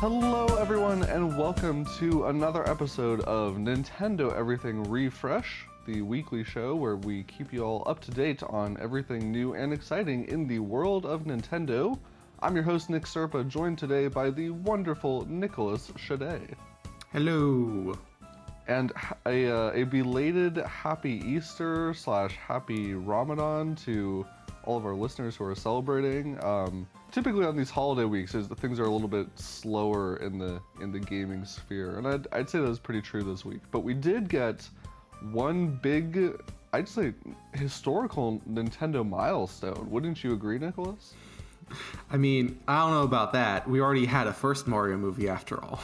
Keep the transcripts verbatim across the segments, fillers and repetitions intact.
Hello everyone and welcome to another episode of Nintendo Everything Refresh, the weekly show where we keep you all up to date on everything new and exciting in the world of Nintendo. I'm your host Nick Serpa, joined today by the wonderful Nicolas Shadday. Hello. And a, uh, a belated happy Easter slash happy Ramadan to all of our listeners who are celebrating. Um, typically on these holiday weeks, is the things are a little bit slower in the in the gaming sphere, and I'd, I'd say that was pretty true this week. But we did get one big, I'd say, historical Nintendo milestone. Wouldn't you agree, Nicolas? I mean, I don't know about that. We already had a first Mario movie after all.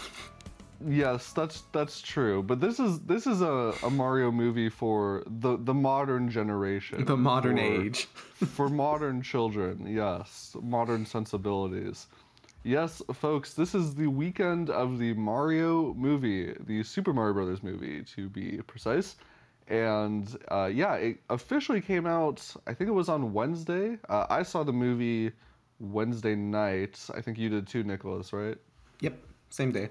Yes, that's that's true. But this is this is a, a Mario movie for the, the modern generation. The modern for, age. For modern children, yes. Modern sensibilities. Yes, folks, this is the weekend of the Mario movie, the Super Mario Bros. Movie, to be precise. And, uh, yeah, it officially came out, I think it was on Wednesday. Uh, I saw the movie Wednesday night. I think you did too, Nicholas, right? Yep, same day.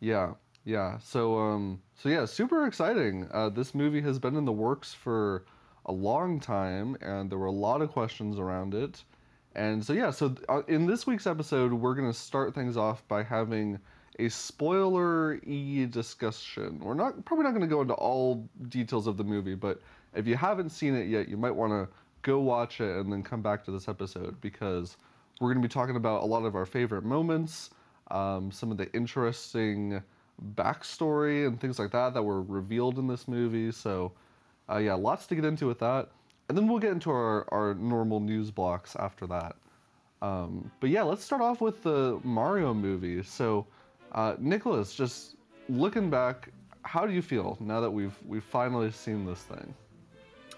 Yeah, yeah. So, um, so yeah, super exciting. Uh, this movie has been in the works for a long time, and there were a lot of questions around it. And so, yeah, so th- in this week's episode, we're going to start things off by having a spoiler-y discussion. We're not probably not going to go into all details of the movie, but if you haven't seen it yet, you might want to go watch it and then come back to this episode, because we're going to be talking about a lot of our favorite moments, Um, some of the interesting backstory and things like that that were revealed in this movie. So, uh, yeah, lots to get into with that. And then we'll get into our, our normal news blocks after that. Um, but, yeah, let's start off with the Mario movie. So, uh, Nicholas, just looking back, how do you feel now that we've we've finally seen this thing?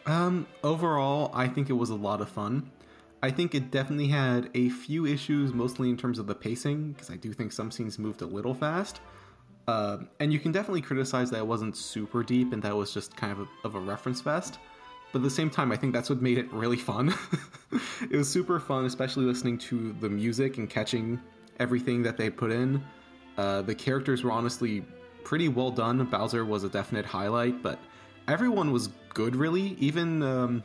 Um, overall, I think it was a lot of fun. I think it definitely had a few issues, mostly in terms of the pacing, because I do think some scenes moved a little fast. Uh, and you can definitely criticize that it wasn't super deep and that it was just kind of a, of a reference fest. But at the same time, I think that's what made it really fun. It was super fun, especially listening to the music and catching everything that they put in. Uh, the characters were honestly pretty well done. Bowser was a definite highlight, but everyone was good, really. Even um,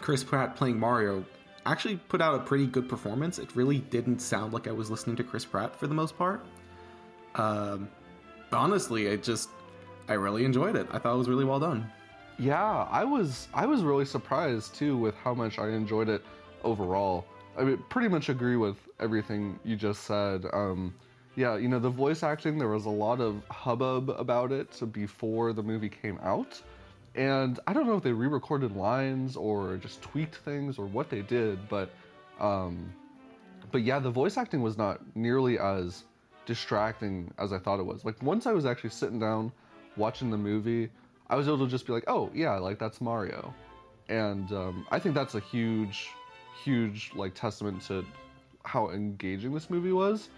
Chris Pratt playing Mario actually put out a pretty good performance. It really didn't sound like I was listening to Chris Pratt for the most part. Um, but honestly, I just, I really enjoyed it. I thought it was really well done. Yeah, I was, I was really surprised too with how much I enjoyed it overall. I mean, pretty much agree with everything you just said. Um, yeah, you know, the voice acting, there was a lot of hubbub about it before the movie came out. And I don't know if they re-recorded lines or just tweaked things or what they did, but um, but yeah, the voice acting was not nearly as distracting as I thought it was. Like, once I was actually sitting down watching the movie, I was able to just be like, oh, yeah, like, that's Mario. And um, I think that's a huge, huge, like, testament to how engaging this movie was.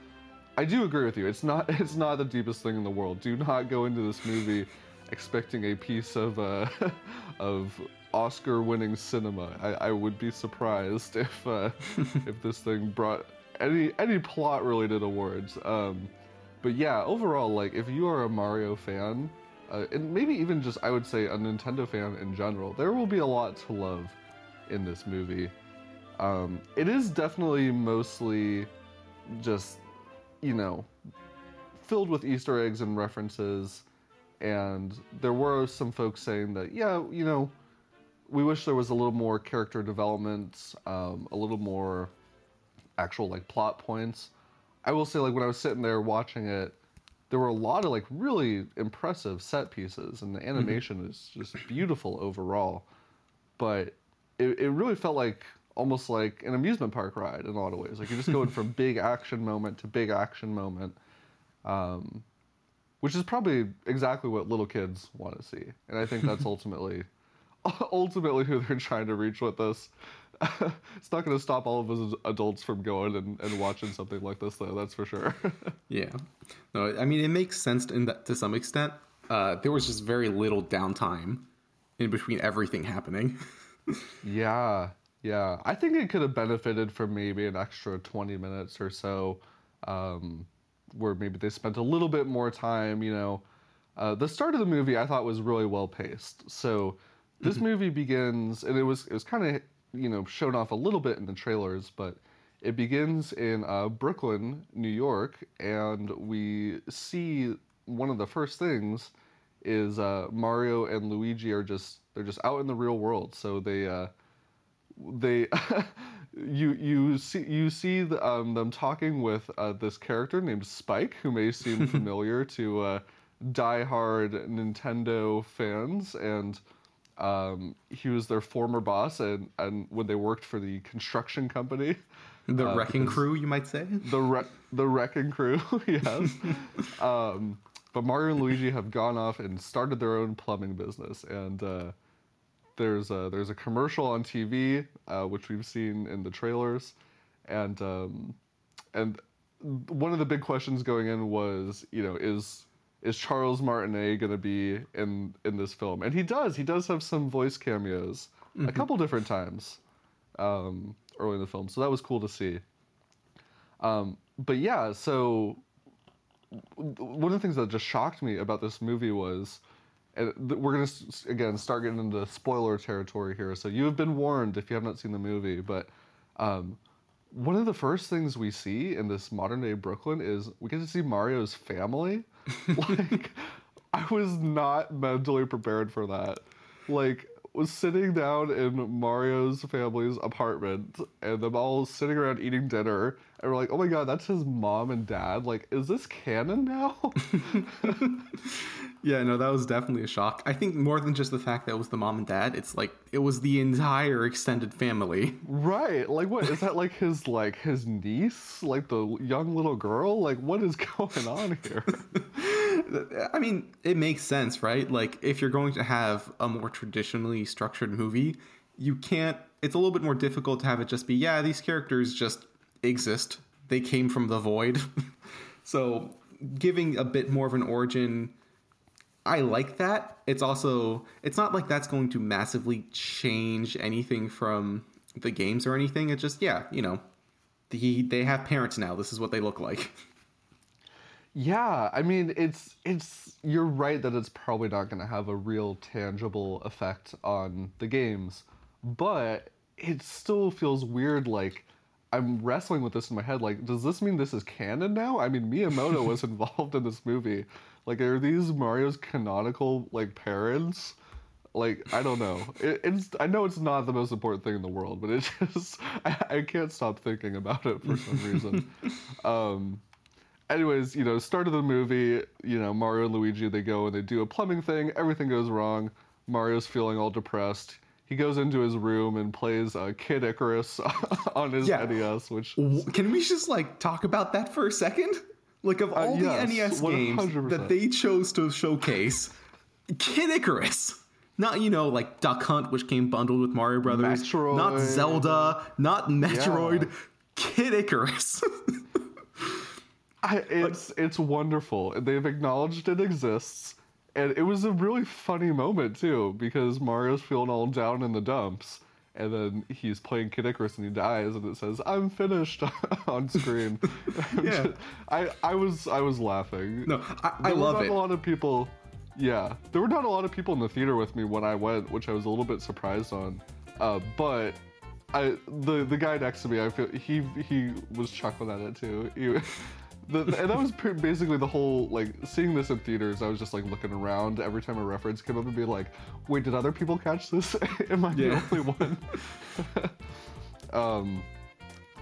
I do agree with you. It's not, it's not the deepest thing in the world. Do not go into this movie expecting a piece of uh, of Oscar-winning cinema. I, I would be surprised if uh, if this thing brought any any plot-related awards. Um, but yeah, overall, like, if you are a Mario fan, uh, and maybe even just, I would say, a Nintendo fan in general, there will be a lot to love in this movie. Um, it is definitely mostly just, you know, filled with Easter eggs and references. And there were some folks saying that, yeah, you know, we wish there was a little more character development, um, a little more actual, like, plot points. I will say, like, when I was sitting there watching it, there were a lot of, like, really impressive set pieces, and the animation is just beautiful overall. But it, it really felt like almost like an amusement park ride in a lot of ways. Like, you're just going from big action moment to big action moment. Um, Which is probably exactly what little kids want to see. And I think that's ultimately ultimately who they're trying to reach with this. It's not going to stop all of us adults from going and, and watching something like this, though. That's for sure. Yeah. No, I mean, it makes sense in that, to some extent. Uh, there was just very little downtime in between everything happening. Yeah. Yeah. I think it could have benefited from maybe an extra twenty minutes or so. Um where maybe they spent a little bit more time, you know. Uh, the start of the movie I thought was really well paced. So this mm-hmm. movie begins, and it was it was kind of, you know, shown off a little bit in the trailers, but it begins in uh, Brooklyn, New York, and we see one of the first things is uh, Mario and Luigi are just they're just out in the real world. So they uh, they you you see you see the, um, them talking with uh, this character named Spike, who may seem familiar to. Uh, Die-hard Nintendo fans, and um, he was their former boss, and, and when they worked for the construction company, the uh, Wrecking Crew, you might say, the re- the Wrecking Crew, yes. um, but Mario and Luigi have gone off and started their own plumbing business, and uh, there's a, there's a commercial on T V, uh, which we've seen in the trailers, and um, and one of the big questions going in was, you know, is Is Charles Martinet going to be in, in this film? And he does. He does have some voice cameos mm-hmm. a couple different times um, early in the film. So that was cool to see. Um, but yeah, so one of the things that just shocked me about this movie was, and we're going to, again, start getting into spoiler territory here. So you have been warned if you have not seen the movie. But um, one of the first things we see in this modern-day Brooklyn is we get to see Mario's family. Like, I was not mentally prepared for that. Like, was sitting down in Mario's family's apartment and them all sitting around eating dinner, and we're like, oh my god, that's his mom and dad. Like, is this canon now? Yeah, no, that was definitely a shock. I think more than just the fact that it was the mom and dad, it's like it was the entire extended family. Right. Like, what is that, like his like his niece? Like the young little girl? Like, what is going on here? I mean, it makes sense, right? Like, if you're going to have a more traditionally structured movie, you can't... It's a little bit more difficult to have it just be, yeah, these characters just exist. They came from the void. So, giving a bit more of an origin, I like that. It's also... It's not like that's going to massively change anything from the games or anything. It's just, yeah, you know, the, they have parents now. This is what they look like. Yeah, I mean, it's it's you're right that it's probably not going to have a real tangible effect on the games, but it still feels weird. Like, I'm wrestling with this in my head. Like, does this mean this is canon now? I mean, Miyamoto was involved in this movie. Like, are these Mario's canonical, like, parents? Like, I don't know. It, it's I know it's not the most important thing in the world, but it just I, I can't stop thinking about it for some reason. um Anyways, you know, start of the movie, you know, Mario and Luigi, they go and they do a plumbing thing. Everything goes wrong. Mario's feeling all depressed. He goes into his room and plays uh, Kid Icarus on his yeah. N E S, which... Can we just, like, talk about that for a second? Like, of all uh, yes, the N E S games one hundred percent that they chose to showcase, Kid Icarus... Not, you know, like Duck Hunt, which came bundled with Mario Brothers. Metroid. Not Zelda. Not Metroid. Yeah. Kid Icarus. I, it's like, it's wonderful. They've acknowledged it exists, and it was a really funny moment too, because Mario's feeling all down in the dumps, and then he's playing Kid Icarus and he dies, and it says "I'm finished" on screen. yeah, just, I I was I was laughing. No, I, I there love were not it. A lot of people, yeah, there were not a lot of people in the theater with me when I went, which I was a little bit surprised on, uh, but. I, the the guy next to me, I feel he he was chuckling at it too. He, The, and that was basically the whole, like, seeing this in theaters, I was just, like, looking around every time a reference came up and be like, wait, did other people catch this? Am I yeah. the only one? um,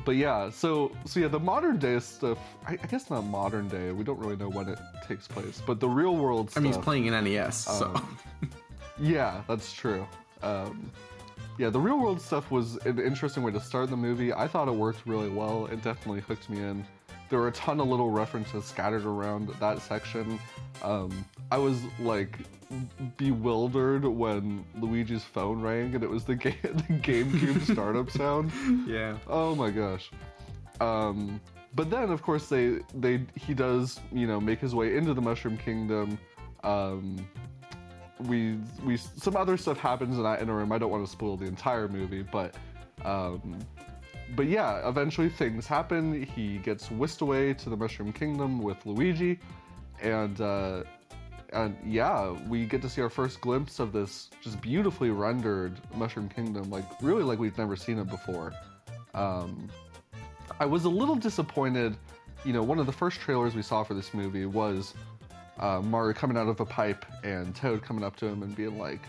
but yeah, so, so yeah, the modern day stuff, I, I guess not modern day, we don't really know when it takes place, but the real world stuff. I mean, he's playing an N E S, um, so. Yeah, that's true. Um, yeah, the real world stuff was an interesting way to start the movie. I thought it worked really well. It definitely hooked me in. There were a ton of little references scattered around that section. Um, I was, like, bewildered when Luigi's phone rang and it was the, ga- the GameCube startup sound. Yeah. Oh my gosh. Um, but then, of course, they they he does, you know, make his way into the Mushroom Kingdom. Um, we we some other stuff happens in that interim. I don't want to spoil the entire movie, but. Um, But yeah, eventually things happen. He gets whisked away to the Mushroom Kingdom with Luigi, and uh, and yeah, we get to see our first glimpse of this just beautifully rendered Mushroom Kingdom, like really like we've never seen it before. Um, I was a little disappointed. You know, one of the first trailers we saw for this movie was uh, Mario coming out of a pipe and Toad coming up to him and being like,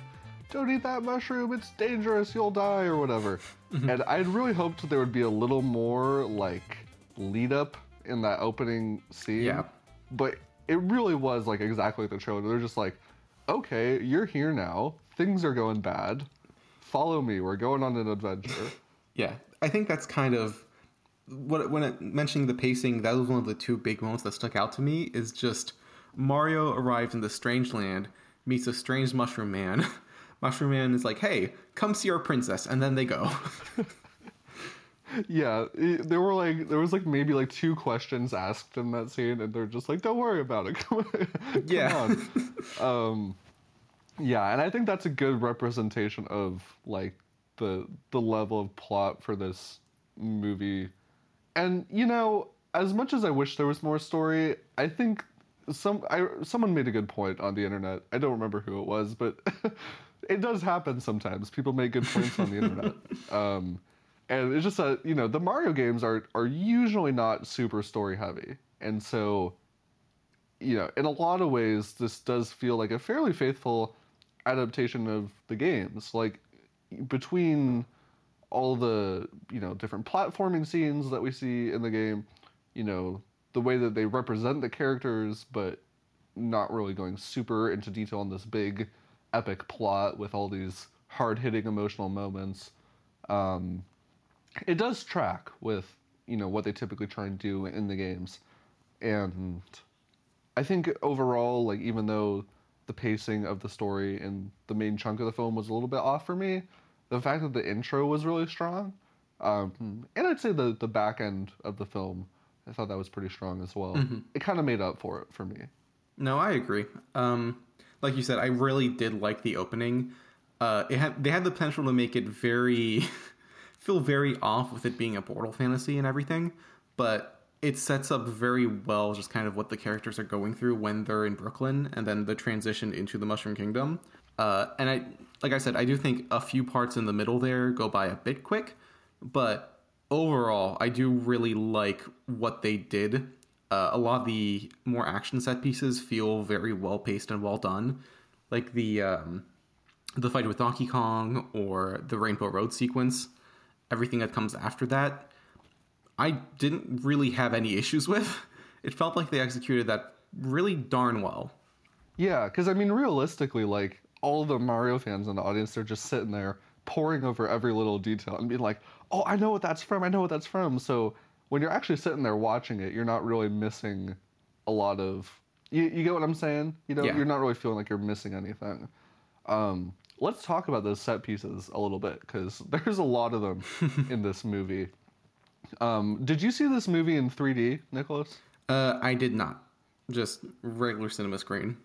"Don't eat that mushroom, it's dangerous, you'll die," or whatever. Mm-hmm. And I'd really hoped that there would be a little more, like, lead up in that opening scene. Yeah. But it really was, like, exactly the trailer. They're just like, okay, you're here now, things are going bad, follow me, we're going on an adventure. Yeah, I think that's kind of... What, when it, mentioning the pacing, that was one of the two big moments that stuck out to me, is just Mario arrives in this strange land, meets a strange mushroom man. Mushroom man is like, "Hey, come see our princess," and then they go. Yeah, it, there were like there was like maybe like two questions asked in that scene, and they're just like, "Don't worry about it." Come yeah. on. Um, yeah, and I think that's a good representation of like the the level of plot for this movie. And, you know, as much as I wish there was more story, I think some I, someone made a good point on the internet. I don't remember who it was, but it does happen sometimes. People make good points on the internet. Um, and it's just that, you know, the Mario games are, are usually not super story heavy. And so, you know, in a lot of ways, this does feel like a fairly faithful adaptation of the games. Like, between... all the, you know, different platforming scenes that we see in the game, you know, the way that they represent the characters, but not really going super into detail on this big epic plot with all these hard-hitting emotional moments. Um, it does track with, you know, what they typically try and do in the games. And I think overall, like, even though the pacing of the story and the main chunk of the film was a little bit off for me, the fact that the intro was really strong, um, and I'd say the, the back end of the film, I thought that was pretty strong as well. Mm-hmm. It kind of made up for it for me. No, I agree. Um, like you said, I really did like the opening. Uh, it had they had the potential to make it very feel very off with it being a portal fantasy and everything, but it sets up very well just kind of what the characters are going through when they're in Brooklyn, and then the transition into the Mushroom Kingdom. Uh, and I, like I said, I do think a few parts in the middle there go by a bit quick, but overall, I do really like what they did. Uh, a lot of the more action set pieces feel very well paced and well done, like the um, the fight with Donkey Kong or the Rainbow Road sequence. Everything that comes after that, I didn't really have any issues with. It felt like they executed that really darn well. Yeah, because I mean, realistically, like, all the Mario fans in the audience, they're just sitting there poring over every little detail and being like, oh, I know what that's from, I know what that's from. So when you're actually sitting there watching it, you're not really missing a lot of... You, you get what I'm saying? You know, yeah. You're not really feeling like you're missing anything. Um, let's talk about those set pieces a little bit, because there's a lot of them in this movie. Um, did you see this movie in three D, Nicholas? Uh, I did not. Just regular cinema screen.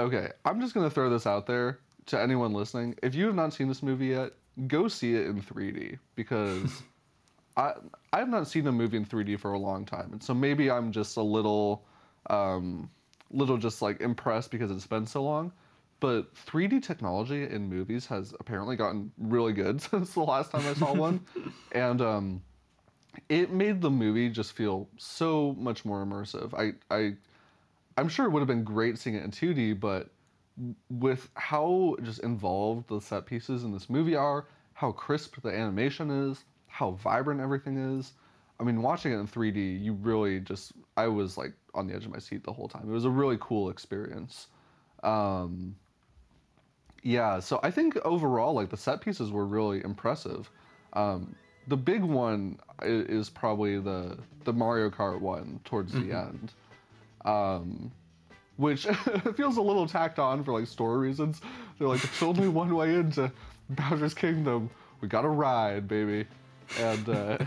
Okay, I'm just going to throw this out there to anyone listening. If you have not seen this movie yet, go see it in three D, because I I have not seen a movie in three D for a long time. And so maybe I'm just a little, um, little just like impressed because it's been so long. But three D technology in movies has apparently gotten really good since the last time I saw one. And um, it made the movie just feel so much more immersive. I... I I'm sure it would have been great seeing it in two D, but with how just involved the set pieces in this movie are, how crisp the animation is, how vibrant everything is, I mean, watching it in three D, you really just, I was like on the edge of my seat the whole time. It was a really cool experience. Um, yeah, so I think overall, like, the set pieces were really impressive. Um, the big one is probably the, the Mario Kart one towards mm-hmm. the end. Um, which feels a little tacked on for, like, story reasons. They're like, there's only one way into Bowser's Kingdom. We gotta ride, baby. And, uh,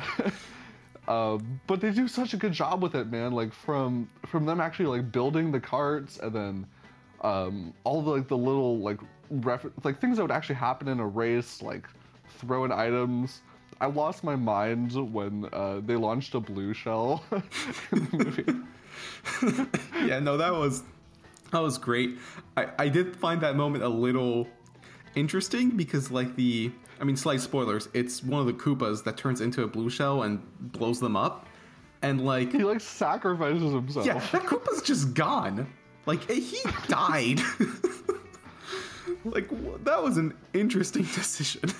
uh, but they do such a good job with it, man. Like, from, from them actually, like, building the carts, and then, um, all the, like, the little, like, refer- like, things that would actually happen in a race, like, throwing items. I lost my mind when uh, they launched a blue shell in the movie. Yeah, no, that was that was great. I, I did find that moment a little interesting because, like, the... I mean, slight spoilers. It's one of the Koopas that turns into a blue shell and blows them up. And, like... He, like, sacrifices himself. Yeah, that Koopa's just gone. Like, he died. Like, that was an interesting decision.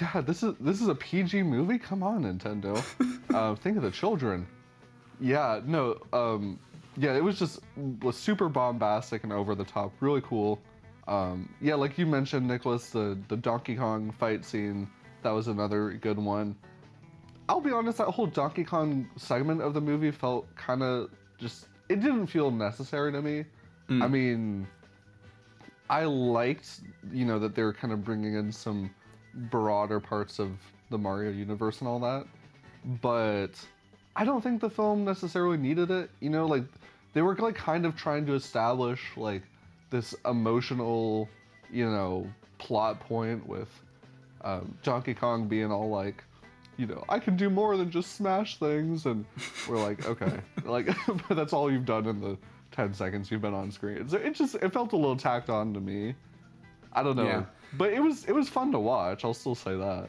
Yeah, this is this is a P G movie? Come on, Nintendo. Uh, think of the children. Yeah, no, um... Yeah, it was just was super bombastic and over-the-top. Really cool. Um, yeah, like you mentioned, Nicholas, the, the Donkey Kong fight scene, that was another good one. I'll be honest, that whole Donkey Kong segment of the movie felt kind of just... It didn't feel necessary to me. Mm. I mean... I liked, you know, that they were kind of bringing in some broader parts of the Mario universe and all that, but I don't think the film necessarily needed it. You know, like they were like kind of trying to establish like this emotional, you know, plot point with um, Donkey Kong being all like, you know, I can do more than just smash things, and we're like, okay, like but that's all you've done in the ten seconds you've been on screen. So it just it felt a little tacked on to me. I don't know. Yeah. But it was it was fun to watch. I'll still say that.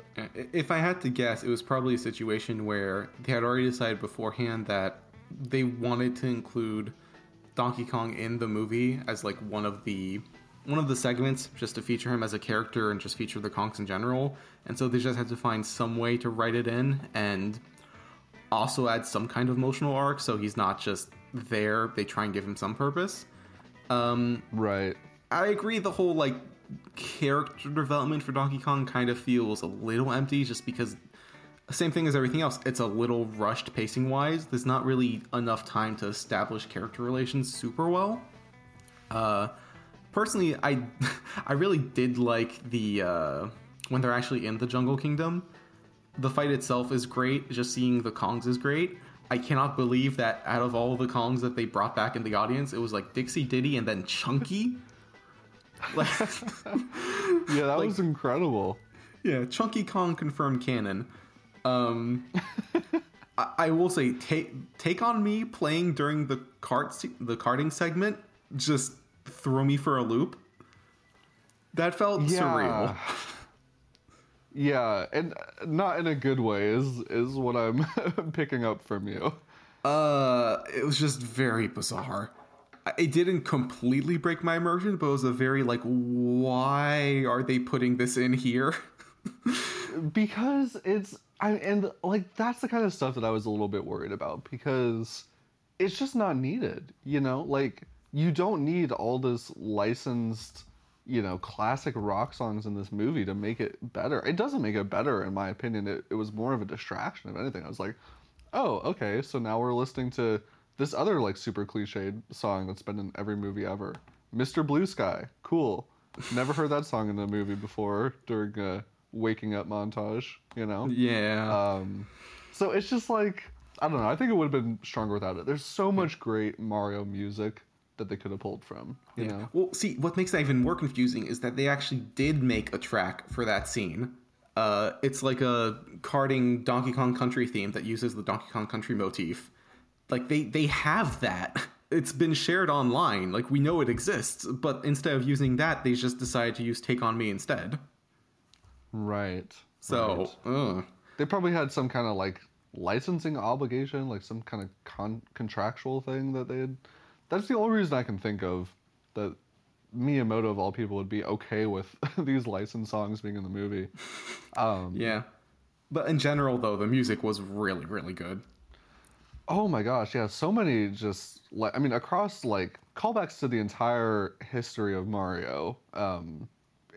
If I had to guess, it was probably a situation where they had already decided beforehand that they wanted to include Donkey Kong in the movie as like one of the one of the segments, just to feature him as a character and just feature the Kongs in general. And so they just had to find some way to write it in and also add some kind of emotional arc so he's not just there. They try and give him some purpose. Um, right. I agree the whole, like, character development for Donkey Kong kind of feels a little empty just because, same thing as everything else, it's a little rushed pacing-wise. There's not really enough time to establish character relations super well. Uh, personally, I I really did like the, uh, when they're actually in the Jungle Kingdom, the fight itself is great. Just seeing the Kongs is great. I cannot believe that out of all the Kongs that they brought back in the audience, it was like Dixie, Diddy, and then Chunky. Like, yeah, that like, was incredible. Yeah, Chunky Kong confirmed canon. Um, I, I will say, take take on me playing during the cart se- the karting segment just threw me for a loop. That felt yeah. surreal. Yeah, and not in a good way is is what I'm picking up from you. Uh, it was just very bizarre. It didn't completely break my immersion, but it was a very, like, why are they putting this in here? Because it's, I and, like, that's the kind of stuff that I was a little bit worried about, because it's just not needed, you know? Like, you don't need all this licensed, you know, classic rock songs in this movie to make it better. It doesn't make it better, in my opinion. It, it was more of a distraction, if anything. I was like, oh, okay, so now we're listening to this other, like, super cliched song that's been in every movie ever. Mister Blue Sky. Cool. Never heard that song in a movie before during a waking up montage, you know? Yeah. Um, so it's just like, I don't know. I think it would have been stronger without it. There's so much great Mario music that they could have pulled from, you yeah. know? Well, see, what makes that even more confusing is that they actually did make a track for that scene. Uh, it's like a karting Donkey Kong Country theme that uses the Donkey Kong Country motif. Like, they, they have that. It's been shared online. Like, we know it exists. But instead of using that, they just decided to use Take On Me instead. Right. So, right. Ugh. They probably had some kind of, like, licensing obligation, like some kind of con- contractual thing that they had. That's the only reason I can think of that Miyamoto, of all people, would be okay with these licensed songs being in the movie. Um, yeah. But in general, though, the music was really, really good. Oh my gosh, yeah, so many just, like, I mean, across, like, callbacks to the entire history of Mario, um,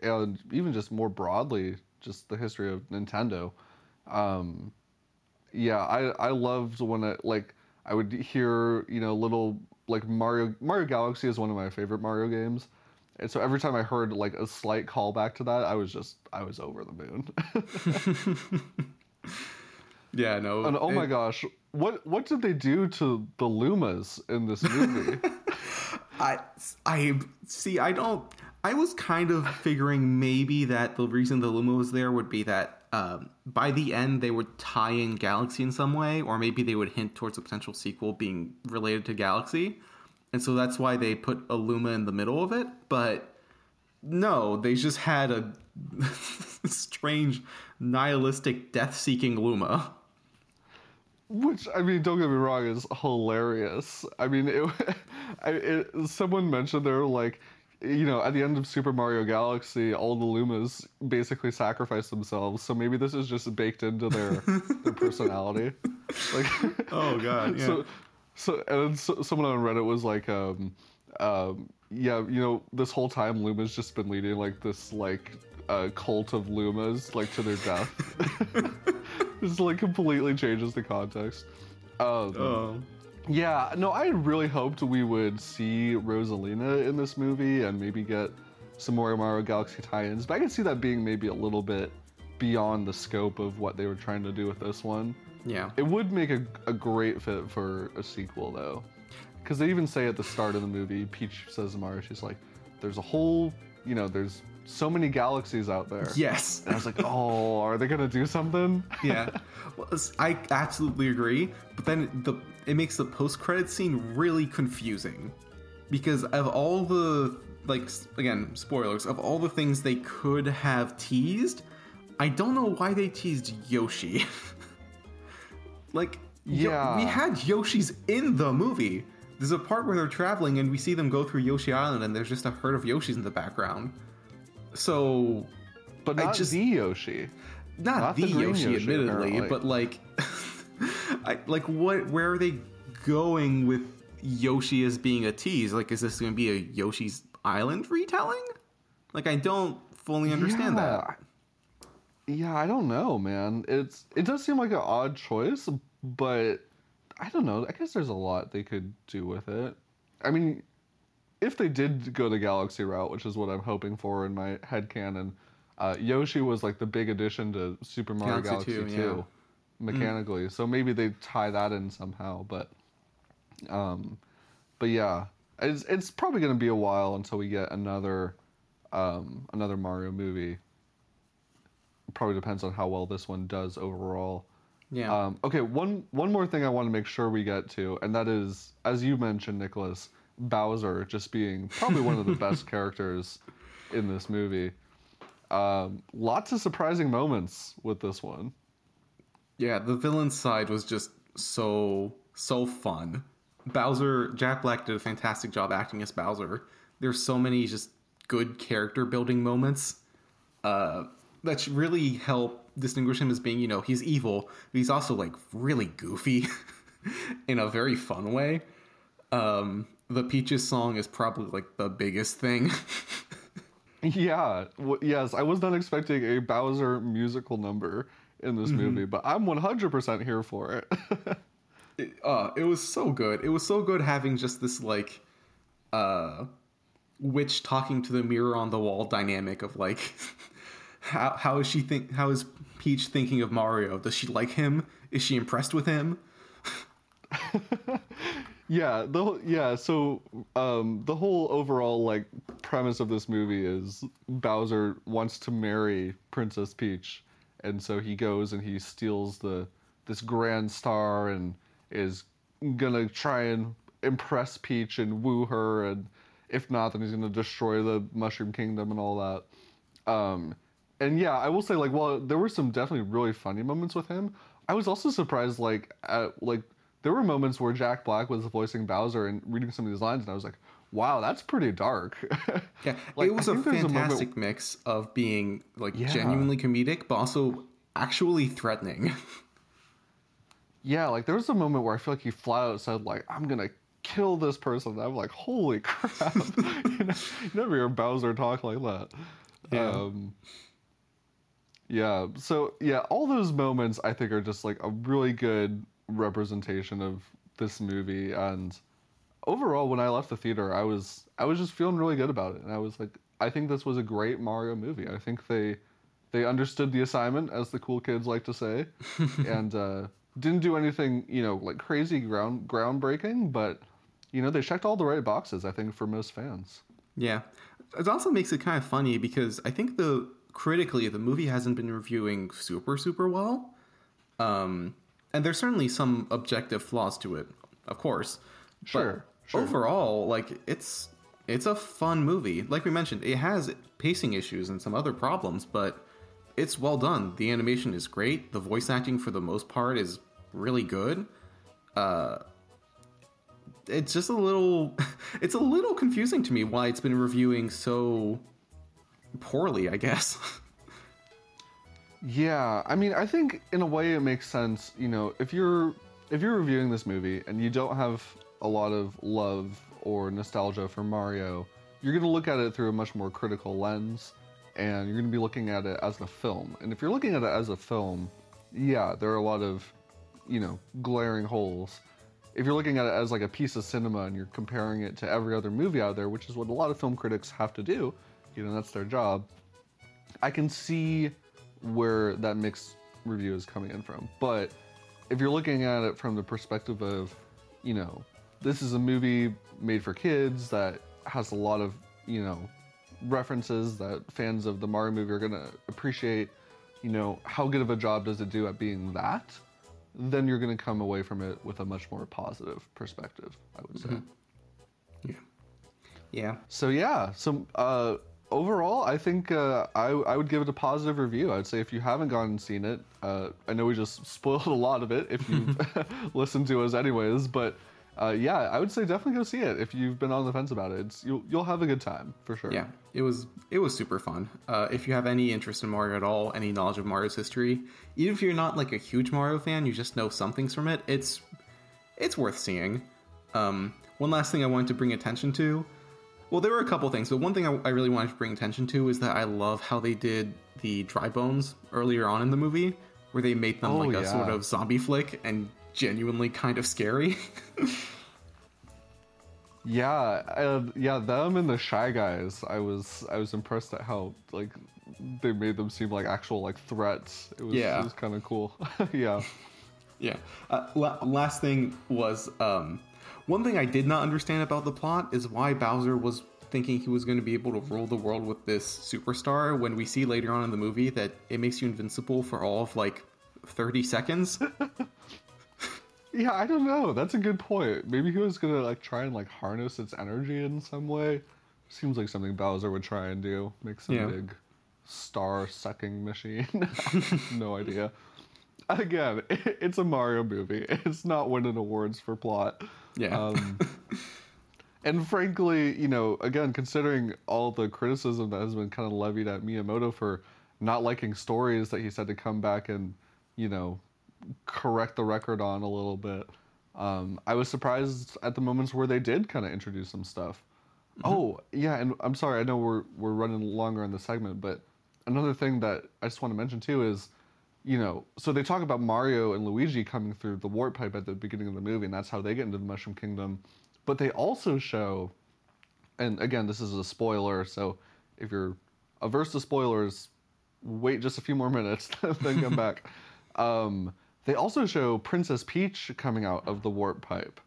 and even just more broadly, just the history of Nintendo. Um, yeah, I, I loved when, I, like, I would hear, you know, little, like, Mario, Mario Galaxy is one of my favorite Mario games, and so every time I heard, like, a slight callback to that, I was just, I was over the moon. Yeah, no. And oh my it, gosh, what what did they do to the Lumas in this movie? I I see. I don't. I was kind of figuring maybe that the reason the Luma was there would be that Um, by the end, they would tie in Galaxy in some way, or maybe they would hint towards a potential sequel being related to Galaxy. And so that's why they put Illuma in the middle of it. But no, they just had a strange, nihilistic, death-seeking Illuma. Which, I mean, don't get me wrong, is hilarious. I mean, it, it, someone mentioned they were like, you know, at the end of Super Mario Galaxy, all the Lumas basically sacrifice themselves, so maybe this is just baked into their their personality. Like, oh god, yeah. So, so and so, someone on Reddit was like, um, um, yeah, you know, this whole time Luma's just been leading like this like uh, cult of Lumas like to their death. This like completely changes the context. Um, oh. Yeah, no, I really hoped we would see Rosalina in this movie and maybe get some more Mario Galaxy tie-ins, but I could see that being maybe a little bit beyond the scope of what they were trying to do with this one. Yeah. It would make a, a great fit for a sequel, though. Because they even say at the start of the movie, Peach says to Mario, she's like, there's a whole, you know, there's so many galaxies out there. Yes. And I was like, oh, are they going to do something? Yeah. Well, I absolutely agree. But then the it makes the post-credits scene really confusing. Because of all the, like, again, spoilers, of all the things they could have teased, I don't know why they teased Yoshi. Like, yeah. Yo- we had Yoshis in the movie. There's a part where they're traveling and we see them go through Yoshi Island and there's just a herd of Yoshis in the background. So, but not I just, the Yoshi, not, not the, the Yoshi, Yoshi, admittedly, apparently. But like, I, like what? Where are they going with Yoshi as being a tease? Like, is this going to be a Yoshi's Island retelling? Like, I don't fully understand yeah. that. Yeah, I don't know, man. It's it does seem like an odd choice, but I don't know. I guess there's a lot they could do with it. I mean, if they did go the Galaxy route, which is what I'm hoping for in my headcanon, uh, Yoshi was like the big addition to Super Mario Galaxy, Galaxy two, two yeah. mechanically. Mm. So maybe they tie that in somehow. But, um, but yeah, it's it's probably going to be a while until we get another um, another Mario movie. Probably depends on how well this one does overall. Yeah. Um, okay. One one more thing I want to make sure we get to, and that is, as you mentioned, Nicholas, Bowser just being probably one of the best characters in this movie. Um, lots of surprising moments with this one. Yeah, the villain side was just so, so fun. Bowser, Jack Black did a fantastic job acting as Bowser. There's so many just good character building moments uh, that really help distinguish him as being, you know, he's evil, but he's also like really goofy in a very fun way. Um, the Peaches song is probably like the biggest thing. yeah. W- yes. I was not expecting a Bowser musical number in this mm-hmm. movie, but I'm one hundred percent here for it. it, uh, it was so good. It was so good having just this like, uh, witch talking to the mirror on the wall dynamic of like, how, how is she think, how is Peach thinking of Mario? Does she like him? Is she impressed with him? Yeah, the yeah. So um, the whole overall like premise of this movie is Bowser wants to marry Princess Peach, and so he goes and he steals the this Grand Star and is gonna try and impress Peach and woo her, and if not, then he's gonna destroy the Mushroom Kingdom and all that. Um, and yeah, I will say like, well, there were some definitely really funny moments with him. I was also surprised like at like. There were moments where Jack Black was voicing Bowser and reading some of these lines, and I was like, wow, that's pretty dark. Yeah, like, it was a fantastic a mix of being like yeah. genuinely comedic, but also actually threatening. Yeah, like there was a moment where I feel like he flat out said, like, I'm going to kill this person. And I'm like, holy crap. you, know, you never hear Bowser talk like that. Yeah. Um, yeah, so yeah, all those moments I think are just like a really good representation of this movie, and overall when I left the theater I was I was just feeling really good about it, and I was like, I think this was a great Mario movie. I think they they understood the assignment, as the cool kids like to say, and uh, didn't do anything, you know, like crazy ground groundbreaking, but you know, they checked all the right boxes I think for most fans. Yeah, it also makes it kind of funny because I think the critically, the movie hasn't been reviewing super, super well. Um, and there's certainly some objective flaws to it, of course. Sure. But sure. overall, like, it's it's a fun movie. Like we mentioned, it has pacing issues and some other problems, but it's well done. The animation is great. The voice acting, for the most part, is really good. Uh, it's just a little... It's a little confusing to me why it's been reviewing so poorly, I guess. Yeah, I mean, I think in a way it makes sense. You know, if you're if you're reviewing this movie and you don't have a lot of love or nostalgia for Mario, you're going to look at it through a much more critical lens, and you're going to be looking at it as a film. And if you're looking at it as a film, yeah, there are a lot of, you know, glaring holes. If you're looking at it as like a piece of cinema and you're comparing it to every other movie out there, which is what a lot of film critics have to do, you know, that's their job, I can see where that mixed review is coming in from. But if you're looking at it from the perspective of, you know, this is a movie made for kids that has a lot of, you know, references that fans of the Mario movie are going to appreciate, you know, how good of a job does it do at being that? Then you're going to come away from it with a much more positive perspective, I would say. Mm-hmm. Yeah. Yeah. So, yeah. So, uh, overall, I think uh, I, I would give it a positive review. I would say if you haven't gone and seen it, uh, I know we just spoiled a lot of it if you've listened to us anyways, but uh, yeah, I would say definitely go see it if you've been on the fence about it. It's, you'll, you'll have a good time, for sure. Yeah, it was it was super fun. Uh, if you have any interest in Mario at all, any knowledge of Mario's history, even if you're not like a huge Mario fan, you just know some things from it, it's, it's worth seeing. Um, one last thing I wanted to bring attention to. Well, there were a couple things, but one thing I, I really wanted to bring attention to is that I love how they did the dry bones earlier on in the movie, where they made them oh, like yeah. a sort of zombie flick and genuinely kind of scary. yeah, uh, yeah, them and the Shy Guys. I was I was impressed at how like they made them seem like actual like threats. It was, yeah. It was kind of cool. yeah, yeah. Uh, la- last thing was. Um, One thing I did not understand about the plot is why Bowser was thinking he was going to be able to rule the world with this superstar when we see later on in the movie that it makes you invincible for all of, like, thirty seconds. yeah, I don't know. That's a good point. Maybe he was going to, like, try and, like, harness its energy in some way. Seems like something Bowser would try and do. Make some yeah. big star-sucking machine. No idea. Again, it's a Mario movie. It's not winning awards for plot. Yeah. um, and frankly, you know, again, considering all the criticism that has been kind of levied at Miyamoto for not liking stories that he's had to come back and, you know, correct the record on a little bit, um, I was surprised at the moments where they did kind of introduce some stuff. Mm-hmm. Oh, yeah, and I'm sorry, I know we're we're running longer on the segment, but another thing that I just want to mention too is, you know, so they talk about Mario and Luigi coming through the warp pipe at the beginning of the movie, and that's how they get into the Mushroom Kingdom. But they also show, and again, this is a spoiler, so if you're averse to spoilers, wait just a few more minutes, then come back. Um, they also show Princess Peach coming out of the warp pipe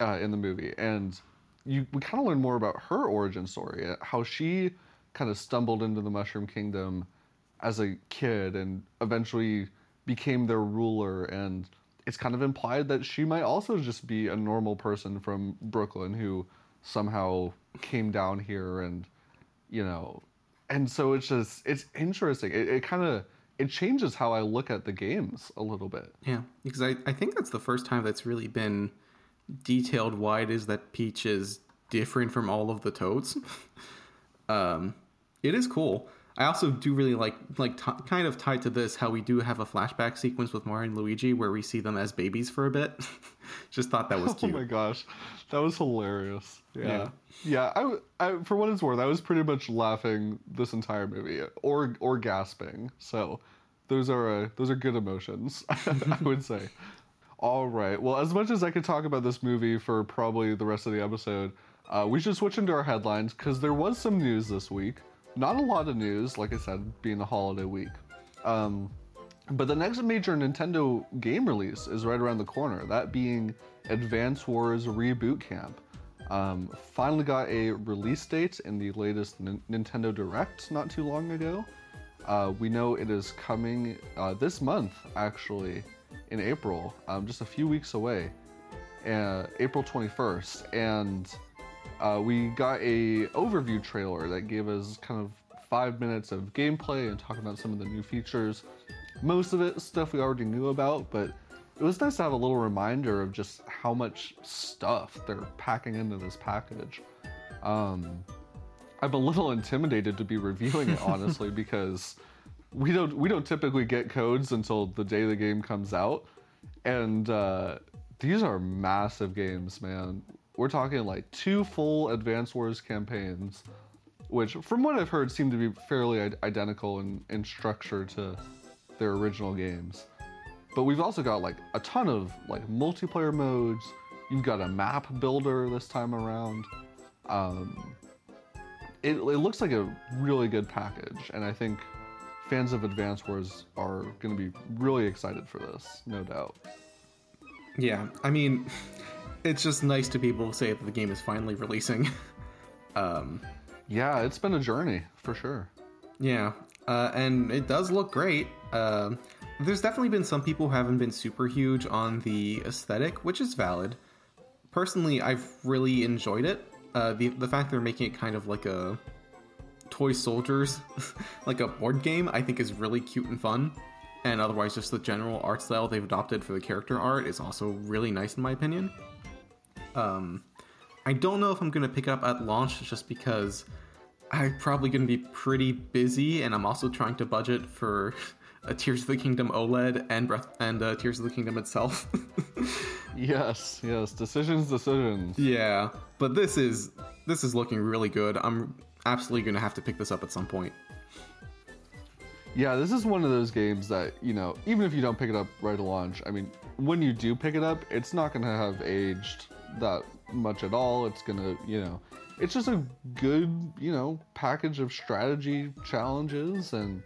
uh, in the movie, and you we kind of learn more about her origin story, how she kind of stumbled into the Mushroom Kingdom as a kid and eventually became their ruler, and it's kind of implied that she might also just be a normal person from Brooklyn who somehow came down here, and you know, and so it's just it's interesting. It, it kind of it changes how I look at the games a little bit. Yeah, because I, I think that's the first time that's really been detailed why it is that Peach is different from all of the Toads. um, it is cool. I also do really like, like t- kind of tied to this, how we do have a flashback sequence with Mario and Luigi where we see them as babies for a bit. Just thought that was cute. Oh my gosh. That was hilarious. Yeah. Yeah. yeah I, I, for what it's worth, I was pretty much laughing this entire movie or, or gasping. So those are, uh, those are good emotions, I would say. All right. Well, as much as I could talk about this movie for probably the rest of the episode, uh, we should switch into our headlines because there was some news this week. Not a lot of news, like I said, being a holiday week. Um, but the next major Nintendo game release is right around the corner, that being Advance Wars Reboot Camp. Um, finally got a release date in the latest N- Nintendo Direct not too long ago. Uh, we know it is coming uh, this month, actually, in April, um, just a few weeks away, uh, April twenty-first. And uh, we got a overview trailer that gave us kind of five minutes of gameplay and talking about some of the new features. Most of it stuff we already knew about, but it was nice to have a little reminder of just how much stuff they're packing into this package. Um, I'm a little intimidated to be reviewing it, honestly, because we don't we don't typically get codes until the day the game comes out, and uh, these are massive games, man. We're talking like two full Advance Wars campaigns, which, from what I've heard, seem to be fairly I- identical in, in structure to their original games. But we've also got like a ton of like multiplayer modes. You've got a map builder this time around. Um, It, it looks like a really good package, and I think fans of Advance Wars are going to be really excited for this, no doubt. Yeah, I mean, it's just nice to be able to say that the game is finally releasing. um, yeah, it's been a journey, for sure. Yeah, uh, and it does look great. Uh, there's definitely been some people who haven't been super huge on the aesthetic, which is valid. Personally, I've really enjoyed it. Uh, the the fact they're making it kind of like a toy soldiers, like a board game, I think is really cute and fun. And otherwise, just the general art style they've adopted for the character art is also really nice in my opinion. Um, I don't know if I'm going to pick it up at launch just because I'm probably going to be pretty busy. And I'm also trying to budget for a Tears of the Kingdom OLED and, Breath- and uh, Tears of the Kingdom itself. Yes, yes, decisions, decisions. Yeah, but this is this is looking really good. I'm absolutely going to have to pick this up at some point. Yeah, this is one of those games that, you know, even if you don't pick it up right at launch, I mean, when you do pick it up, it's not going to have aged that much at all. It's going to, you know, it's just a good, you know, package of strategy challenges and...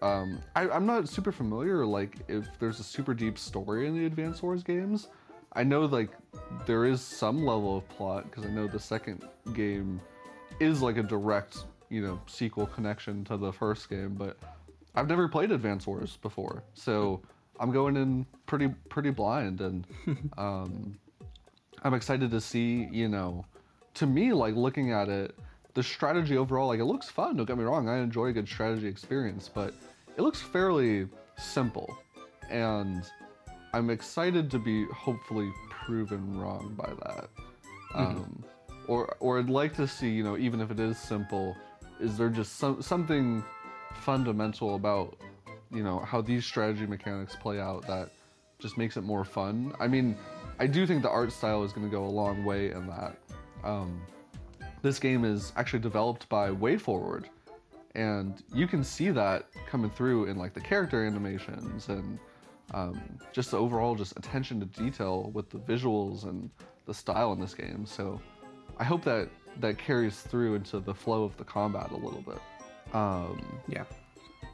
Um, I, I'm not super familiar, like, if there's a super deep story in the Advance Wars games. I know, like, there is some level of plot, because I know the second game is, like, a direct, you know, sequel connection to the first game, but I've never played Advance Wars before, so I'm going in pretty, pretty blind, and um, I'm excited to see, you know, to me, like, looking at it, the strategy overall, like, it looks fun, don't get me wrong, I enjoy a good strategy experience, but it looks fairly simple, and I'm excited to be hopefully proven wrong by that. Mm-hmm. Um, or or I'd like to see, you know, even if it is simple, is there just some something fundamental about, you know, how these strategy mechanics play out that just makes it more fun? I mean, I do think the art style is going to go a long way in that. Um, this game is actually developed by WayForward, and you can see that coming through in like the character animations and um, just the overall just attention to detail with the visuals and the style in this game. So I hope that that carries through into the flow of the combat a little bit. Um, yeah.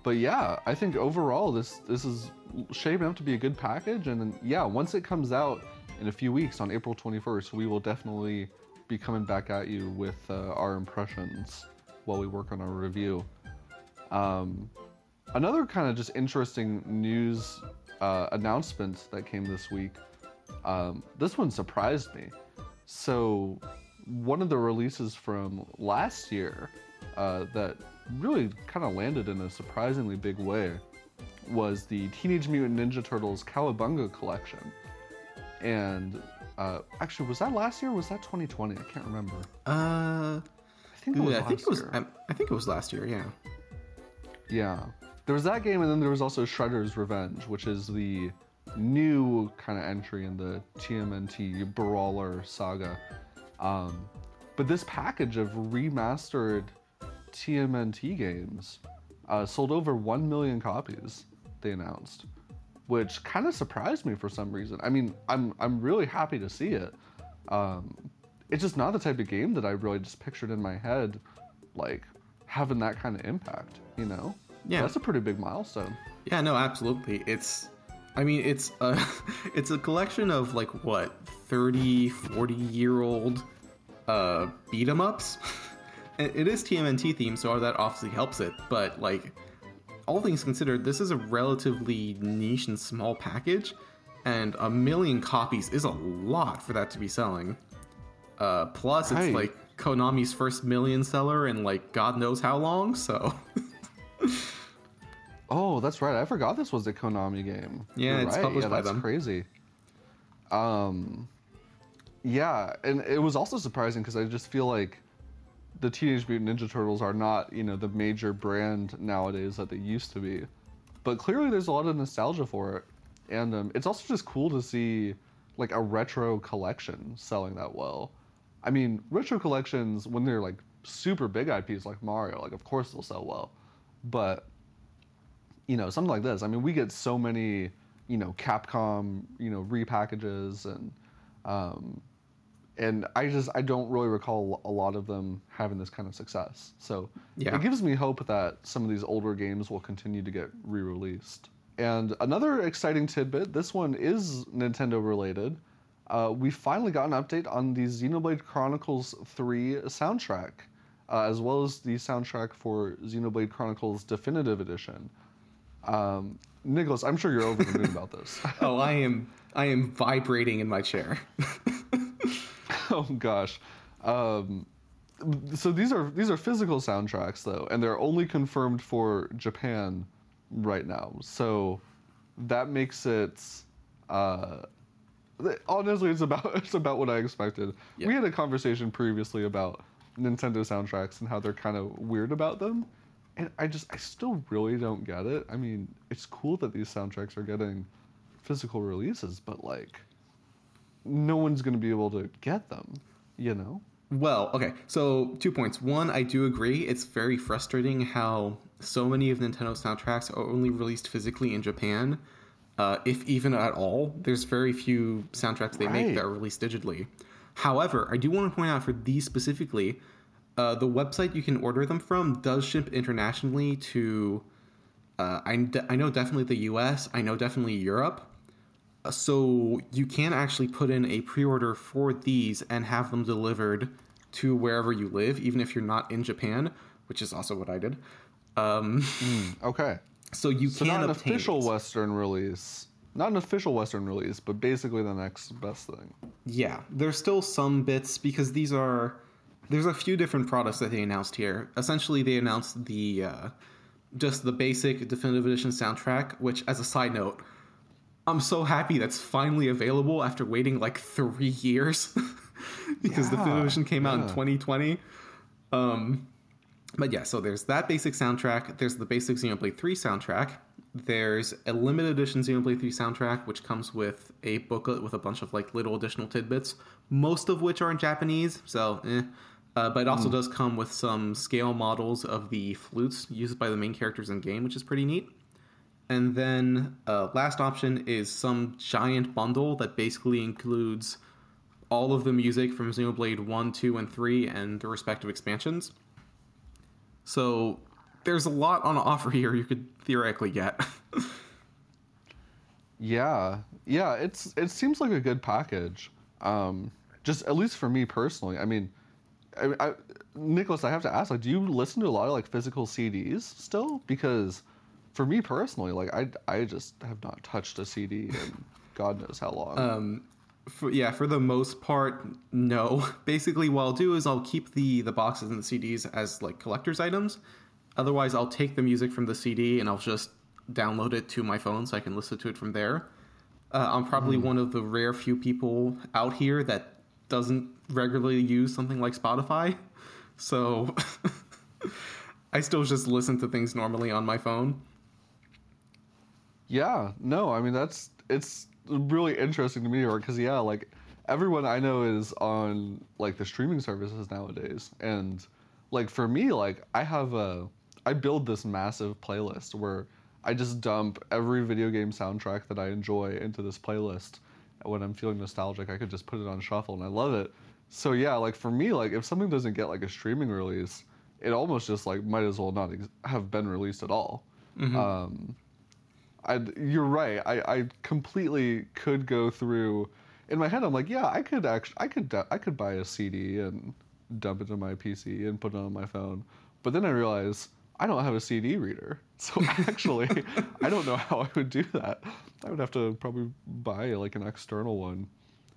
But yeah, I think overall this this is shaping up to be a good package. And then, yeah, once it comes out in a few weeks on April twenty-first, we will definitely be coming back at you with uh, our impressions while we work on our review. Um, another kind of just interesting news uh, announcement that came this week. Um, this one surprised me. So one of the releases from last year uh, that really kind of landed in a surprisingly big way was the Teenage Mutant Ninja Turtles Cowabunga Collection. And Uh, actually, was that last year or was that twenty twenty? I can't remember. Uh, I think it was yeah, last I think it was, year. I, I think it was last year, yeah. Yeah. There was that game, and then there was also Shredder's Revenge, which is the new kind of entry in the T M N T Brawler saga. Um, but this package of remastered T M N T games uh, sold over one million copies, they announced, which kind of surprised me for some reason. I mean, I'm I'm really happy to see it. Um, it's just not the type of game that I really just pictured in my head, like, having that kind of impact, you know? Yeah. That's a pretty big milestone. Yeah, no, absolutely. It's, I mean, it's a, it's a collection of, like, what, thirty, forty-year-old uh, beat-em-ups? It is T M N T themed, so that obviously helps it, but, like... all things considered, this is a relatively niche and small package, and a million copies is a lot for that to be selling. Uh, plus, right. It's like Konami's first million seller in like God knows how long, so... Oh, that's right. I forgot this was a Konami game. Yeah, You're it's right. published yeah, by that's them. That's crazy. Um, yeah, and it was also surprising because I just feel like the Teenage Mutant Ninja Turtles are not, you know, the major brand nowadays that they used to be. But clearly there's a lot of nostalgia for it. And um, it's also just cool to see, like, a retro collection selling that well. I mean, retro collections, when they're, like, super big I Ps like Mario, like, of course they'll sell well. But, you know, something like this. I mean, we get so many, you know, Capcom, you know, repackages and... Um, And I just, I don't really recall a lot of them having this kind of success. So yeah. It gives me hope that some of these older games will continue to get re-released. And another exciting tidbit, this one is Nintendo related. Uh, we finally got an update on the Xenoblade Chronicles three soundtrack, uh, as well as the soundtrack for Xenoblade Chronicles Definitive Edition. Um, Nicholas, I'm sure you're over the moon about this. Oh, I am, I am vibrating in my chair. Oh gosh, um, so these are these are physical soundtracks though, and they're only confirmed for Japan right now. So that makes it. Uh, honestly, it's about it's about what I expected. Yep. We had a conversation previously about Nintendo soundtracks and how they're kind of weird about them, and I just I still really don't get it. I mean, it's cool that these soundtracks are getting physical releases, but like. No one's going to be able to get them, you know? Well, okay, so two points. One, I do agree. It's very frustrating how so many of Nintendo's soundtracks are only released physically in Japan, uh, if even at all. There's very few soundtracks they right. make that are released digitally. However, I do want to point out for these specifically, uh, the website you can order them from does ship internationally to, uh, I, de- I know definitely the U S, I know definitely Europe. So you can actually put in a pre-order for these and have them delivered to wherever you live, even if you're not in Japan, which is also what I did. Um, mm, okay. So you so can not an official it. Western release, not an official Western release, but basically the next best thing. Yeah, there's still some bits because these are there's a few different products that they announced here. Essentially, they announced the uh, just the basic Definitive Edition soundtrack, which, as a side note. I'm so happy that's finally available after waiting like three years because yeah, the Definitive Edition came yeah. out in twenty twenty. Um, but yeah, so there's that basic soundtrack. There's the basic Xenoblade three soundtrack. There's a limited edition Xenoblade three soundtrack, which comes with a booklet with a bunch of like little additional tidbits, most of which are in Japanese. So, eh. Uh, but it also mm. does come with some scale models of the flutes used by the main characters in game, which is pretty neat. And then uh, last option is some giant bundle that basically includes all of the music from Xenoblade one, two, and three and the respective expansions. So there's a lot on offer here you could theoretically get. yeah. Yeah, it's it seems like a good package. Um, just at least for me personally. I mean, I, I, Nicholas, I have to ask, like, do you listen to a lot of like physical C Ds still? Because... For me personally, like I, I just have not touched a C D in God knows how long. Um, for, yeah, for the most part, no. Basically, what I'll do is I'll keep the the boxes and the C Ds as like collector's items. Otherwise, I'll take the music from the C D and I'll just download it to my phone so I can listen to it from there. Uh, I'm probably mm. one of the rare few people out here that doesn't regularly use something like Spotify, so I still just listen to things normally on my phone. Yeah, no, I mean, that's, it's really interesting to me, because, yeah, like, everyone I know is on, like, the streaming services nowadays, and, like, for me, like, I have a, I build this massive playlist where I just dump every video game soundtrack that I enjoy into this playlist. When I'm feeling nostalgic, I could just put it on shuffle, and I love it. So, yeah, like, for me, like, if something doesn't get, like, a streaming release, it almost just, like, might as well not ex- have been released at all. Mm-hmm. Um... I'd, you're right. I, I completely could go through. In my head, I'm like, yeah, I could actually, I could, I could buy a C D and dump it to my P C and put it on my phone. But then I realize I don't have a C D reader. So actually, I don't know how I would do that. I would have to probably buy like an external one.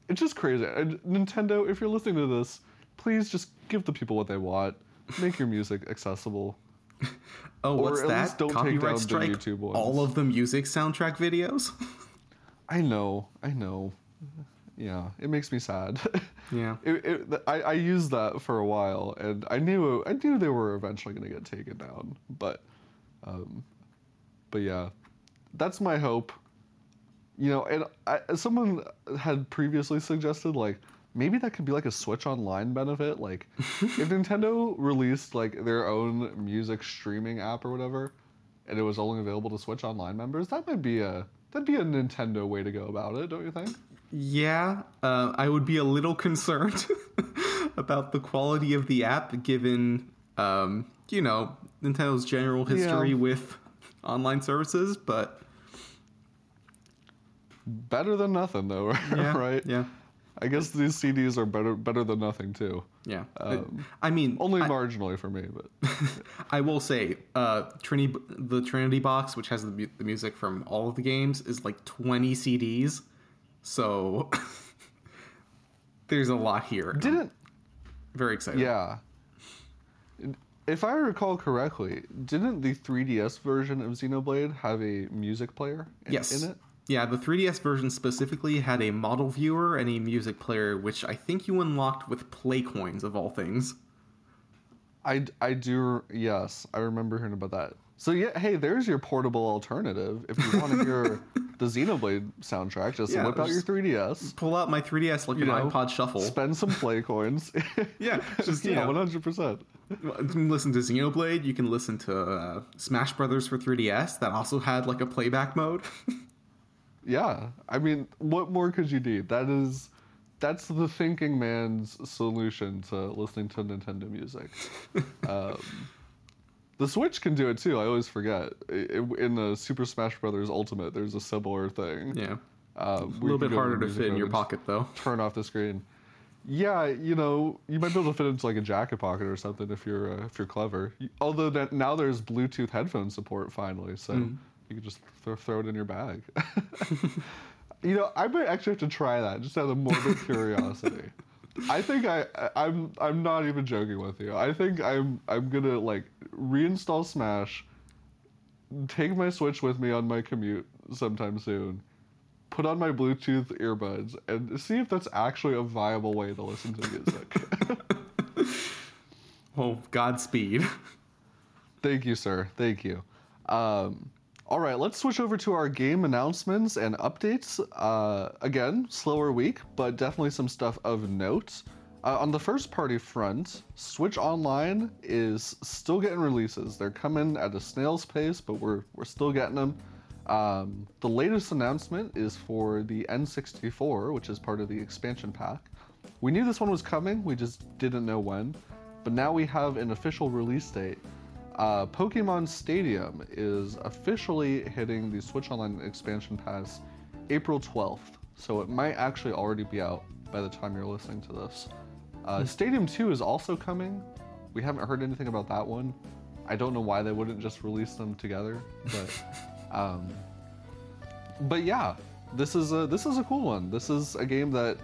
It's just crazy. And Nintendo, if you're listening to this, please just give the people what they want. Make your music accessible. Oh, what's or that? Don't Copyright take down strike the YouTube ones. All of the music soundtrack videos? I know. I know. Yeah, it makes me sad. Yeah, it, it, I, I used that for a while, and I knew I knew they were eventually going to get taken down. But, um, but yeah, that's my hope. You know, and I, someone had previously suggested like maybe that could be like a Switch Online benefit. Like, if Nintendo released like their own music streaming app or whatever, and it was only available to Switch Online members, that might be a that'd be a Nintendo way to go about it, don't you think? Yeah, uh, I would be a little concerned about the quality of the app, given, um, you know, Nintendo's general history yeah. with online services, but... Better than nothing, though, yeah, right? Yeah. I guess these C Ds are better better than nothing, too. Yeah. Um, I mean... Only I, marginally for me, but... I will say, uh, Trinity, the Trinity box, which has the, mu- the music from all of the games, is like twenty C Ds. So there's a lot here. Didn't very exciting. Yeah. If I recall correctly, didn't the three D S version of Xenoblade have a music player in, yes. in it? Yeah, the three D S version specifically had a model viewer and a music player, which I think you unlocked with play coins of all things. I, I do. Yes, I remember hearing about that. So yeah, hey, there's your portable alternative. If you want to hear the Xenoblade soundtrack, just yeah, whip out your three D S. Pull out my three D S like an iPod Shuffle. Spend some play coins. Yeah, just yeah, know. one hundred percent. You can listen to Xenoblade. You can listen to uh, Smash Brothers for three D S. That also had like a playback mode. Yeah, I mean, what more could you need? That is, that's the thinking man's solution to listening to Nintendo music. Um, the Switch can do it too. I always forget. It, in the Super Smash Bros. Ultimate, there's a similar thing. Yeah, uh, a little bit harder to fit in your pocket though. Turn off the screen. Yeah, you know, you might be able to fit into like a jacket pocket or something if you're uh, if you're clever. Although that, now there's Bluetooth headphone support finally, so mm. you can just th- throw it in your bag. You know, I might actually have to try that just out of morbid curiosity. I think I, I'm I'm not even joking with you. I think I'm I'm gonna like reinstall Smash, take my Switch with me on my commute sometime soon, put on my Bluetooth earbuds, and see if that's actually a viable way to listen to music. Well, Godspeed. Thank you, sir. Thank you. Um, all right, let's switch over to our game announcements and updates. Uh, again, slower week, but definitely some stuff of note. Uh, on the first party front, Switch Online is still getting releases. They're coming at a snail's pace, but we're we're still getting them. Um, the latest announcement is for the N sixty-four, which is part of the expansion pack. We knew this one was coming, we just didn't know when. But now we have an official release date. Uh, Pokemon Stadium is officially hitting the Switch Online expansion pass April twelfth, so it might actually already be out by the time you're listening to this. Uh, Stadium two is also coming. We haven't heard anything about that one. I don't know why they wouldn't just release them together, but um, but yeah, this is a this is a cool one. This is a game that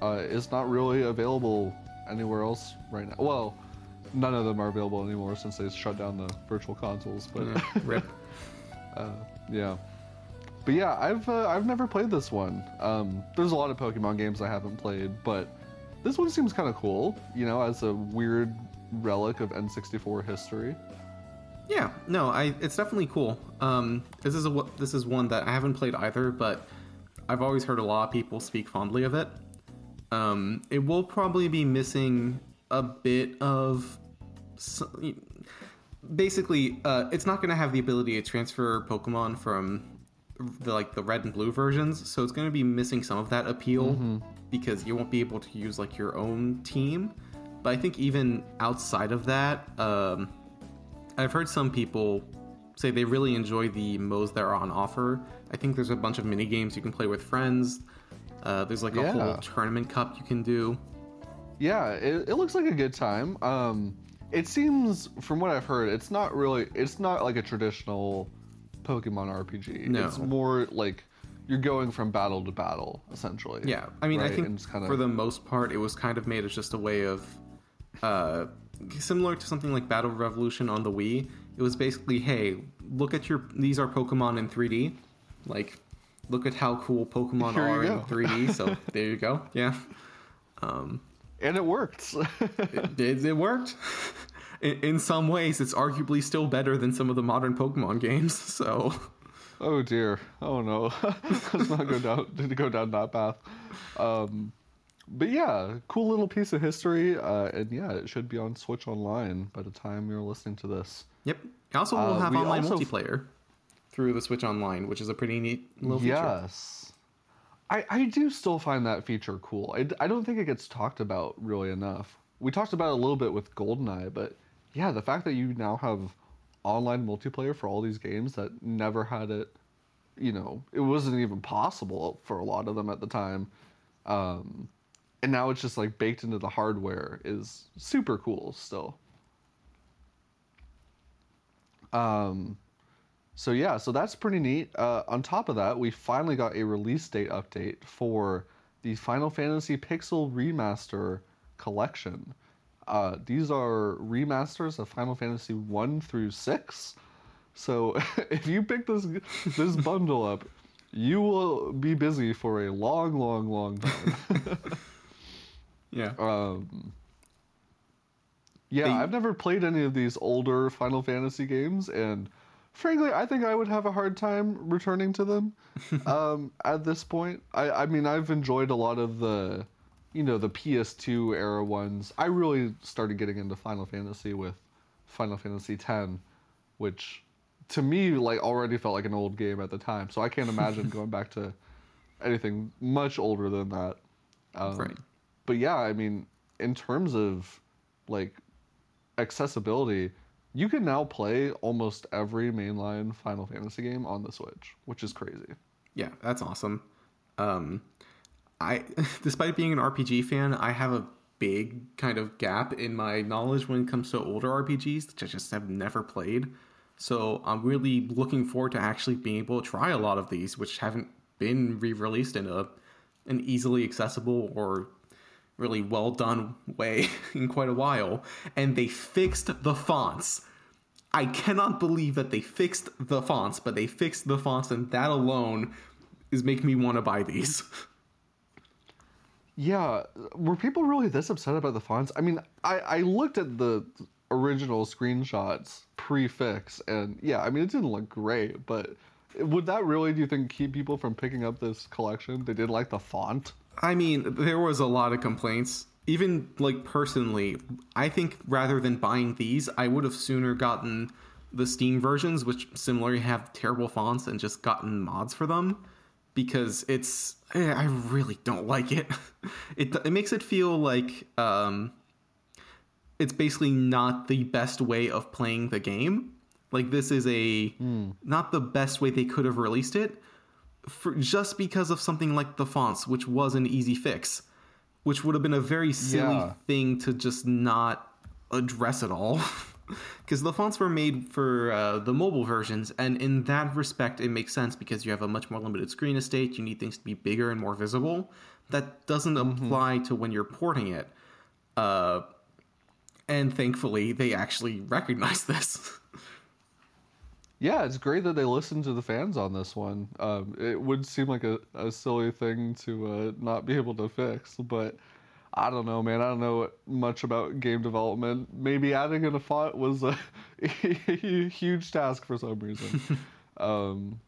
uh, is not really available anywhere else right now. Well. None of them are available anymore since they shut down the virtual consoles. But yeah, rip. uh, yeah, but yeah, I've uh, I've never played this one. Um, there's a lot of Pokemon games I haven't played, but this one seems kind of cool. You know, as a weird relic of N sixty-four history. Yeah, no, I it's definitely cool. Um, this is a this is one that I haven't played either, but I've always heard a lot of people speak fondly of it. Um, it will probably be missing a bit of. So, basically, uh, it's not going to have the ability to transfer Pokemon from the, like the red and blue versions, so it's going to be missing some of that appeal mm-hmm. because you won't be able to use like your own team. But I think even outside of that, um, I've heard some people say they really enjoy the modes that are on offer. I think there's a bunch of mini games you can play with friends. Uh, there's like yeah. a whole tournament cup you can do. Yeah, it, it looks like a good time. Um, It seems, from what I've heard, it's not really, it's not like a traditional Pokemon R P G. No. It's more like you're going from battle to battle, essentially. Yeah, I mean, right? I think kinda... for the most part, it was kind of made as just a way of, uh, similar to something like Battle Revolution on the Wii. It was basically, hey, look at your, these are Pokemon in three D. Like, look at how cool Pokemon Here are in three D, so there you go. Yeah. Um... And it worked. it, it, it worked. In, in some ways, it's arguably still better than some of the modern Pokemon games. So, oh dear, oh no, let's not go down go down that path. Um, but yeah, cool little piece of history, uh, and yeah, it should be on Switch Online by the time you're listening to this. Yep. Also, we'll have uh, we online multiplayer f- through the Switch Online, which is a pretty neat little feature. Yes. I, I do still find that feature cool. I, I don't think it gets talked about really enough. We talked about it a little bit with GoldenEye, but yeah, the fact that you now have online multiplayer for all these games that never had it, you know, it wasn't even possible for a lot of them at the time. Um, and now it's just like baked into the hardware is super cool still. Um... So yeah, so that's pretty neat. Uh, on top of that, we finally got a release date update for the Final Fantasy Pixel Remaster Collection. Uh, these are remasters of Final Fantasy one through six. So if you pick this this bundle up, you will be busy for a long, long, long time. yeah. Um, yeah, they... I've never played any of these older Final Fantasy games, and... frankly, I think I would have a hard time returning to them um, at this point. I, I mean, I've enjoyed a lot of the, you know, the P S two era ones. I really started getting into Final Fantasy with Final Fantasy X, which to me, like, already felt like an old game at the time. So I can't imagine going back to anything much older than that. Um, right. But yeah, I mean, in terms of, like, accessibility... you can now play almost every mainline Final Fantasy game on the Switch, which is crazy. Yeah, that's awesome. Um, I, despite being an R P G fan, I have a big kind of gap in my knowledge when it comes to older R P Gs, which I just have never played. So I'm really looking forward to actually being able to try a lot of these, which haven't been re-released in a an easily accessible or... really well done way in quite a while. And they fixed the fonts. I cannot believe that they fixed the fonts, but they fixed the fonts, and that alone is making me want to buy these. Yeah, were people really this upset about the fonts? I mean, I, I looked at the original screenshots pre-fix, and yeah, I mean, it didn't look great, but would that really, do you think, keep people from picking up this collection? They did like the font? I mean, there was a lot of complaints. Even, like, personally, I think rather than buying these, I would have sooner gotten the Steam versions, which similarly have terrible fonts, and just gotten mods for them, because it's... I really don't like it. It, it makes it feel like um, it's basically not the best way of playing the game. Like, this is a... Mm. not the best way they could have released it, for just because of something like the fonts, which was an easy fix, which would have been a very silly yeah. thing to just not address at all, because the fonts were made for uh, the mobile versions, and in that respect it makes sense, because you have a much more limited screen estate, you need things to be bigger and more visible. That doesn't apply mm-hmm. to when you're porting it, uh, and thankfully they actually recognize this. Yeah, it's great that they listened to the fans on this one. Um, it would seem like a, a silly thing to uh, not be able to fix, but I don't know, man. I don't know much about game development. Maybe adding in a font was a huge task for some reason. um,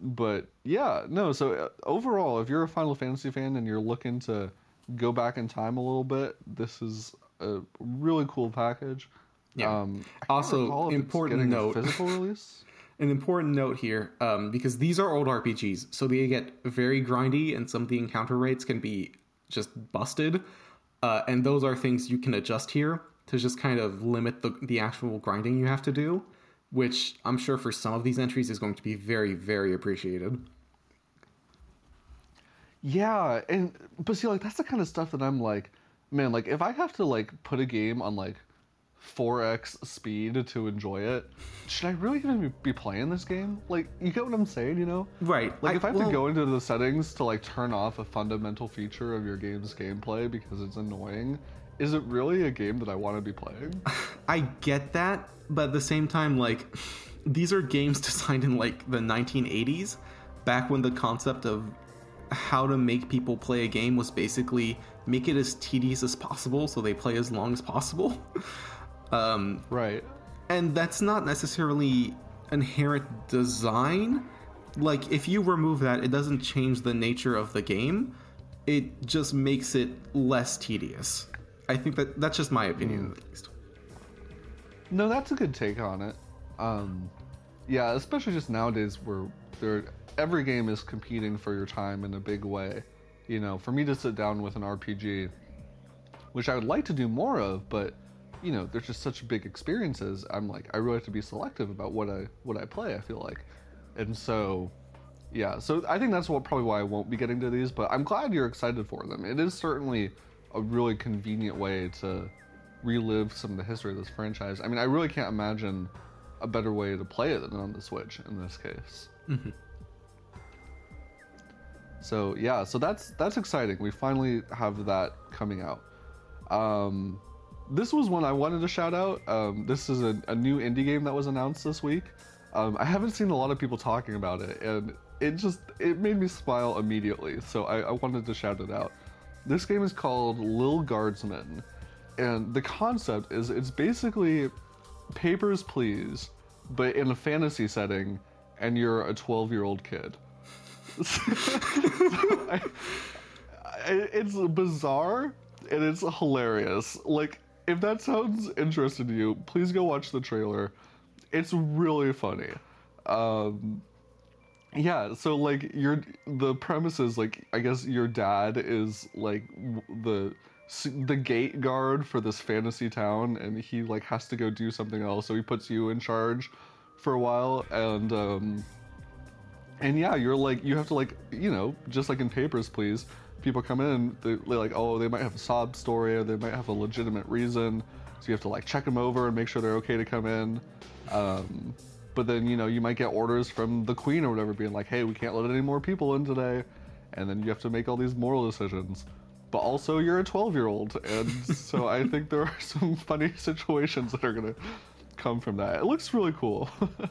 but yeah, no, so overall, if you're a Final Fantasy fan and you're looking to go back in time a little bit, this is a really cool package. Yeah. Um, also, important note. Physical release? An important note here, um, because these are old R P Gs, so they get very grindy, and some of the encounter rates can be just busted. Uh, and those are things you can adjust here to just kind of limit the the actual grinding you have to do, which I'm sure for some of these entries is going to be very, very appreciated. Yeah, and but see, like that's the kind of stuff that I'm like, man, like if I have to like put a game on like four x speed to enjoy it, should I really even be playing this game? Like, you get what I'm saying, you know? Right. Like, I, if I have well, to go into the settings to, like, turn off a fundamental feature of your game's gameplay because it's annoying, is it really a game that I want to be playing? I get that, but at the same time, like, these are games designed in, like, the nineteen eighties, back when the concept of how to make people play a game was basically make it as tedious as possible so they play as long as possible. Um, right. And that's not necessarily inherent design. Like, if you remove that, it doesn't change the nature of the game. It just makes it less tedious. I think that that's just my opinion, mm. at least. No, that's a good take on it. Um, yeah, especially just nowadays where there, every game is competing for your time in a big way. You know, for me to sit down with an R P G, which I would like to do more of, but... you know, there's just such big experiences. I'm like, I really have to be selective about what I what I play, I feel like. And so, yeah. So I think that's what probably why I won't be getting to these, but I'm glad you're excited for them. It is certainly a really convenient way to relive some of the history of this franchise. I mean, I really can't imagine a better way to play it than on the Switch in this case. Mm-hmm. So, yeah. So that's that's exciting. We finally have that coming out. Um... This was one I wanted to shout out. Um, this is a, a new indie game that was announced this week. Um, I haven't seen a lot of people talking about it, and it just, it made me smile immediately, so I, I wanted to shout it out. This game is called Lil Guardsman, and the concept is it's basically Papers, Please, but in a fantasy setting, and you're a twelve-year-old kid. so, so I, I, it's bizarre, and it's hilarious. Like, if that sounds interesting to you, please go watch the trailer. It's really funny. Um, yeah, so, like, your the premise is, like, I guess your dad is, like, the the gate guard for this fantasy town, and he, like, has to go do something else, so he puts you in charge for a while, and, um, and yeah, you're, like, you have to, like, you know, just like in Papers, Please, people come in and they're like, oh, they might have a sob story or they might have a legitimate reason, so you have to, like, check them over and make sure they're okay to come in. Um, but then, you know, you might get orders from the queen or whatever being like, hey, we can't let any more people in today, and then you have to make all these moral decisions. But also you're a twelve-year-old, and so I think there are some funny situations that are going to come from that. It looks really cool.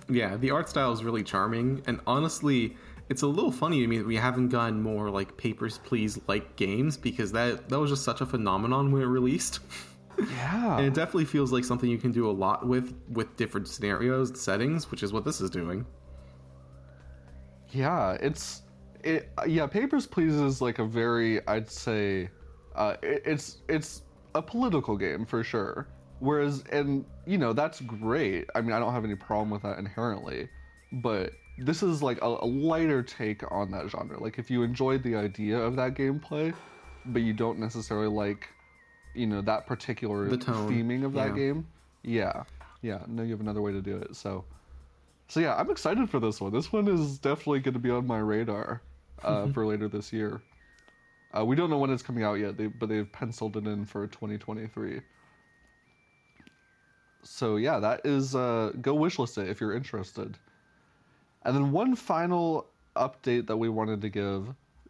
Yeah, the art style is really charming, and honestly... it's a little funny to me that we haven't gotten more, like, Papers, Please-like games, because that that was just such a phenomenon when it released. Yeah. And it definitely feels like something you can do a lot with, with different scenarios and settings, which is what this is doing. Yeah, it's... it. Yeah, Papers, Please is, like, a very, I'd say... Uh, it, it's it's a political game, for sure. Whereas, and, you know, that's great. I mean, I don't have any problem with that inherently, but... this is, like, a, a lighter take on that genre. Like, if you enjoyed the idea of that gameplay, but you don't necessarily like, you know, that particular theming of that yeah. game. Yeah. Yeah. No, you have another way to do it. So, so yeah, I'm excited for this one. This one is definitely going to be on my radar uh, for later this year. Uh, we don't know when it's coming out yet, they, but they've penciled it in for twenty twenty-three. So, yeah, that is... Uh, go wishlist it if you're interested. And then one final update that we wanted to give.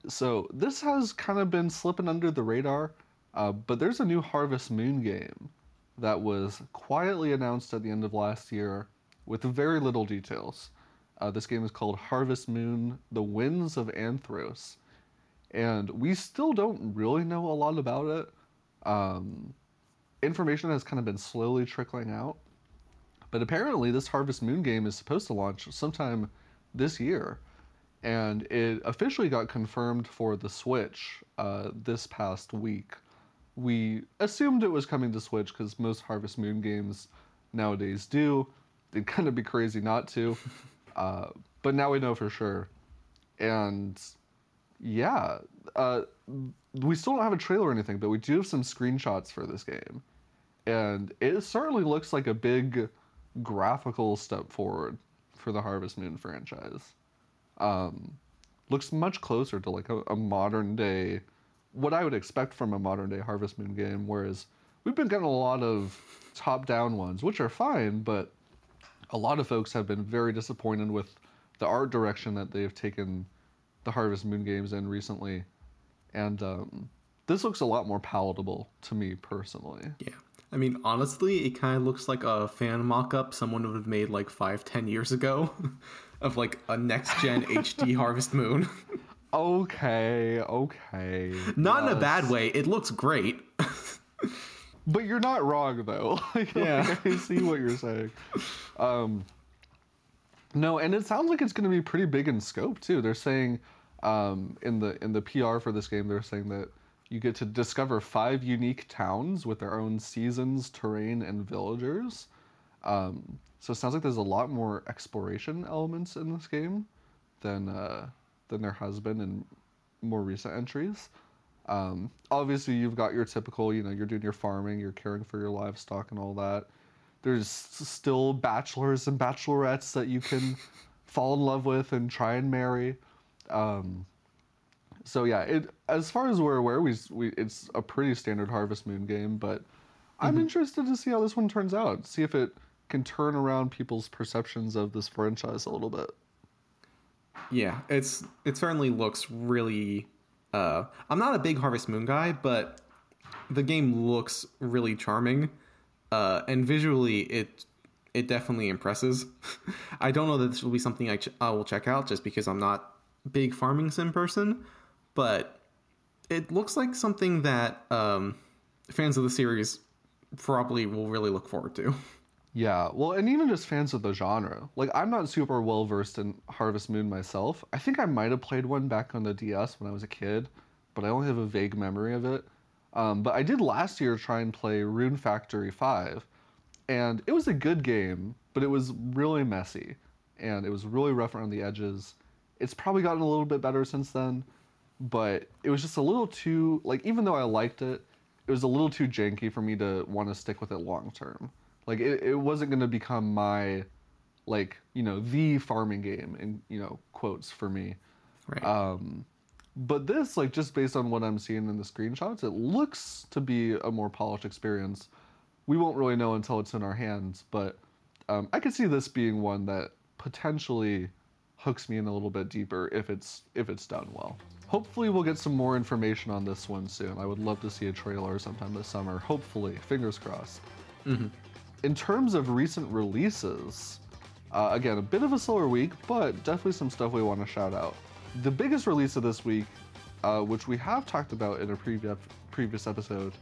So this has kind of been slipping under the radar, uh, but there's a new Harvest Moon game that was quietly announced at the end of last year with very little details. Uh, this game is called Harvest Moon: The Winds of Anthros. And we still don't really know a lot about it. Um, information has kind of been slowly trickling out. But apparently this Harvest Moon game is supposed to launch sometime this year, and it officially got confirmed for the Switch uh, this past week. We assumed it was coming to Switch because most Harvest Moon games nowadays do. It'd kind of be crazy not to, uh, but now we know for sure. And yeah, uh, we still don't have a trailer or anything, but we do have some screenshots for this game, and it certainly looks like a big graphical step forward for the Harvest Moon franchise. Um, looks much closer to, like, a, a modern day, what I would expect from a modern day Harvest Moon game, whereas we've been getting a lot of top-down ones, which are fine, but a lot of folks have been very disappointed with the art direction that they've taken the Harvest Moon games in recently. And um, this looks a lot more palatable to me personally. Yeah. I mean, honestly, it kind of looks like a fan mock-up someone would have made like five, ten years ago of like a next-gen H D Harvest Moon. Okay, okay. Not yes. in a bad way. It looks great. But you're not wrong, though. Like, yeah. Like, I see what you're saying. Um, no, and it sounds like it's going to be pretty big in scope, too. They're saying um, in the in the P R for this game, they're saying that you get to discover five unique towns with their own seasons, terrain, and villagers. Um, so it sounds like there's a lot more exploration elements in this game than uh, than there has been in more recent entries. Um, obviously, you've got your typical, you know, you're doing your farming, you're caring for your livestock and all that. There's still bachelors and bachelorettes that you can fall in love with and try and marry. Um, So yeah, it as far as we're aware, we we it's a pretty standard Harvest Moon game, but I'm mm-hmm. interested to see how this one turns out. See if it can turn around people's perceptions of this franchise a little bit. Yeah, it's it certainly looks really. Uh, I'm not a big Harvest Moon guy, but the game looks really charming, uh, and visually it it definitely impresses. I don't know that this will be something I, ch- I will check out just because I'm not a big farming sim person. But it looks like something that um, fans of the series probably will really look forward to. Yeah, well, and even just fans of the genre. Like, I'm not super well-versed in Harvest Moon myself. I think I might have played one back on the D S when I was a kid, but I only have a vague memory of it. Um, but I did last year try and play Rune Factory five, and it was a good game, but it was really messy, and it was really rough around the edges. It's probably gotten a little bit better since then, but it was just a little too, like, even though I liked it, it was a little too janky for me to want to stick with it long term. Like, it, it wasn't going to become my, like, you know, the farming game, in, you know, quotes for me. Right. Um, but this, like, just based on what I'm seeing in the screenshots, it looks to be a more polished experience. We won't really know until it's in our hands, but um, I could see this being one that potentially hooks me in a little bit deeper if it's if it's done well. Hopefully we'll get some more information on this one soon. I would love to see a trailer sometime this summer. Hopefully, fingers crossed. Mm-hmm. In terms of recent releases, uh, again, a bit of a slower week, but definitely some stuff we want to shout out. The biggest release of this week, uh, which we have talked about in a previous previous episode,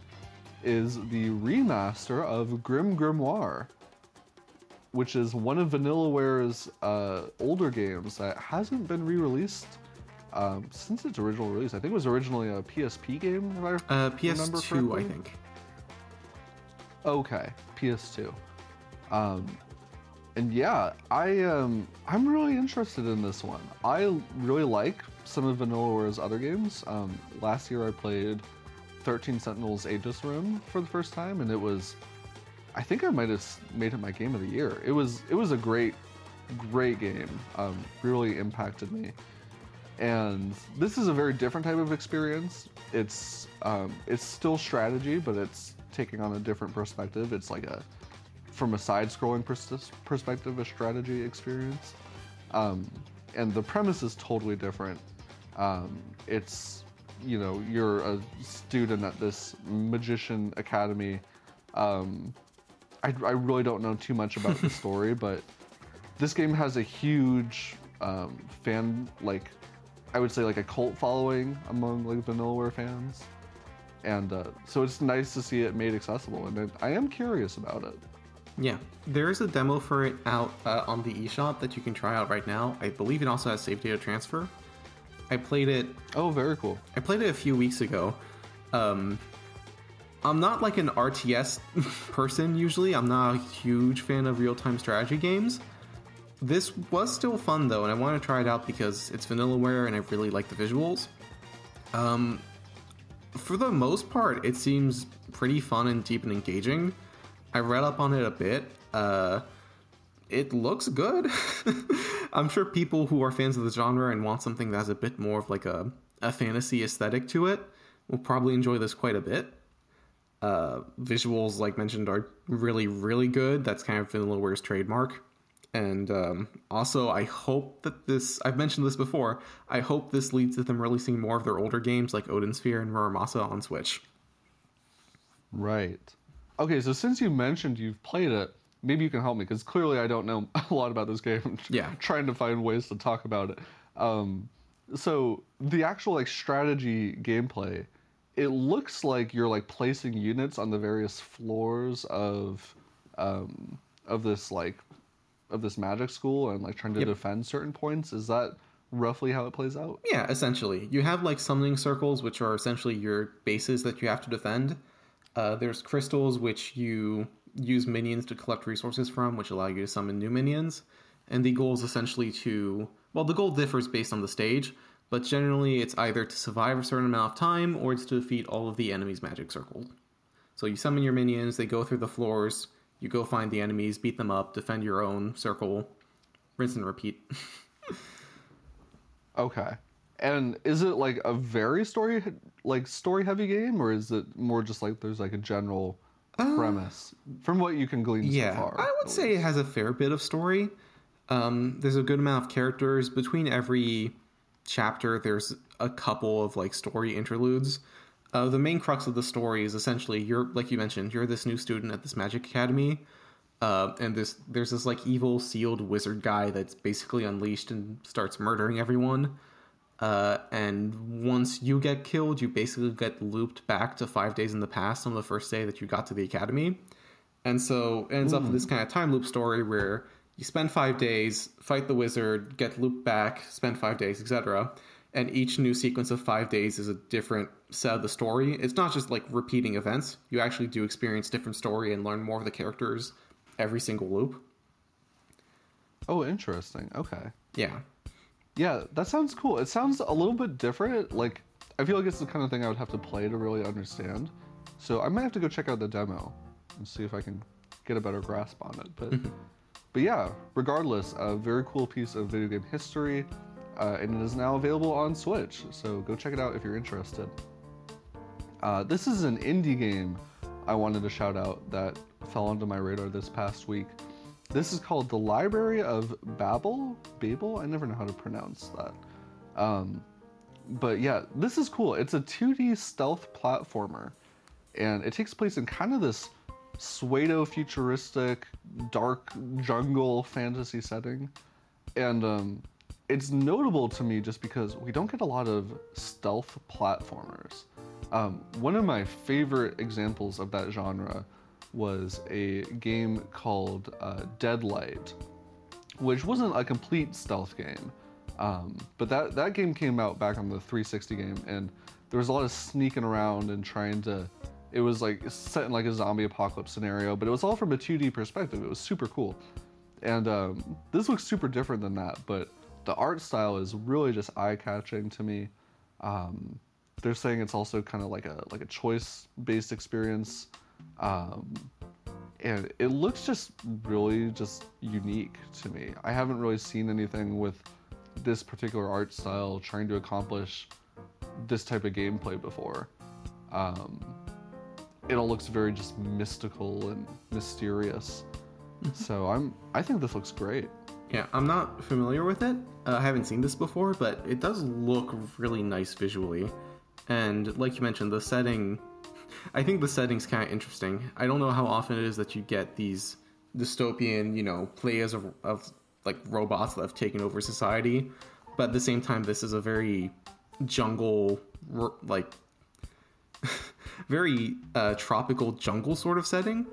is the remaster of Grim Grimoire, which is one of Vanillaware's uh, older games that hasn't been re-released um, since its original release. I think it was originally a P S P game, if I uh, P S two, remember correctly. I think. Okay, P S two. Um, and yeah, I, um, I'm really interested in this one. I really like some of Vanillaware's other games. Um, last year I played thirteen Sentinels Aegis Room for the first time, and it was... I think I might have made it my game of the year. It was it was a great, great game. Um, really impacted me. And this is a very different type of experience. It's um, it's still strategy, but it's taking on a different perspective. It's like a from a side-scrolling pers- perspective, a strategy experience. Um, and the premise is totally different. Um, it's, you know, you're a student at this magician academy. Um, I, I really don't know too much about the story, but this game has a huge um, fan, like, I would say like a cult following among like Vanillaware fans. And uh, so it's nice to see it made accessible, and I am curious about it. Yeah, there is a demo for it out uh, on the eShop that you can try out right now. I believe it also has save data transfer. I played it... Oh, very cool. I played it a few weeks ago. Um... I'm not like an R T S person usually. I'm not a huge fan of real-time strategy games. This was still fun though, and I want to try it out because it's Vanillaware and I really like the visuals. Um, for the most part, it seems pretty fun and deep and engaging. I read up on it a bit. Uh, it looks good. I'm sure people who are fans of the genre and want something that has a bit more of like a, a fantasy aesthetic to it will probably enjoy this quite a bit. Uh, visuals, like mentioned, are really, really good. That's kind of Vanillaware's trademark. And um, also, I hope that this... I've mentioned this before. I hope this leads to them releasing more of their older games like Odin Sphere and Muramasa on Switch. Right. Okay, so since you mentioned you've played it, maybe you can help me, because clearly I don't know a lot about this game. I'm yeah. trying to find ways to talk about it. Um, so the actual like strategy gameplay, it looks like you're like placing units on the various floors of um, of this like... of this magic school and like trying to yep. defend certain points. Is that roughly how it plays out? Yeah, essentially. You have like summoning circles, which are essentially your bases that you have to defend. Uh, there's crystals, which you use minions to collect resources from, which allow you to summon new minions. And the goal is essentially to... Well, the goal differs based on the stage, but generally it's either to survive a certain amount of time or it's to defeat all of the enemy's magic circle. So you summon your minions, they go through the floors... You go find the enemies, beat them up, defend your own circle, rinse and repeat. Okay. And is it like a very story, like story heavy game, or is it more just like there's like a general uh, premise from what you can glean yeah, so far? I would say least. It has a fair bit of story. Um, there's a good amount of characters. Between every chapter, there's a couple of like story interludes. Uh, the main crux of the story is essentially you're, like you mentioned, you're this new student at this magic academy, uh, and this there's this like evil sealed wizard guy that's basically unleashed and starts murdering everyone. Uh, and once you get killed, you basically get looped back to five days in the past on the first day that you got to the academy. And so it ends Ooh. up in this kind of time loop story where you spend five days, fight the wizard, get looped back, spend five days, et cetera. And each new sequence of five days is a different set of the story. It's not just like repeating events. You actually do experience different story and learn more of the characters every single loop. Oh, interesting. Okay. Yeah. Yeah, that sounds cool. It sounds a little bit different. Like, I feel like it's the kind of thing I would have to play to really understand. So I might have to go check out the demo and see if I can get a better grasp on it. But, but yeah, regardless, a very cool piece of video game history. Uh, and it is now available on Switch, so go check it out if you're interested. Uh, this is an indie game I wanted to shout out that fell onto my radar this past week. This is called The Library of Babel? Babel? I never know how to pronounce that. Um, but yeah, this is cool. It's a two D stealth platformer, and it takes place in kind of this pseudo-futuristic, dark jungle fantasy setting. And, um... it's notable to me just because we don't get a lot of stealth platformers. Um, one of my favorite examples of that genre was a game called uh, Deadlight, which wasn't a complete stealth game. Um, but that, that game came out back on the three sixty game, and there was a lot of sneaking around and trying to... It was like set in like a zombie apocalypse scenario, but it was all from a two D perspective. It was super cool. And um, this looks super different than that, but... the art style is really just eye-catching to me. Um, they're saying it's also kind of like a like a choice-based experience, um, and it looks just really just unique to me. I haven't really seen anything with this particular art style trying to accomplish this type of gameplay before. Um, it all looks very just mystical and mysterious. So I'm I think this looks great. Yeah, I'm not familiar with it. Uh, I haven't seen this before, but it does look really nice visually. And like you mentioned, the setting... I think the setting's kind of interesting. I don't know how often it is that you get these dystopian, you know, players of, of like robots that have taken over society. But at the same time, this is a very jungle, like, very uh, tropical jungle sort of setting.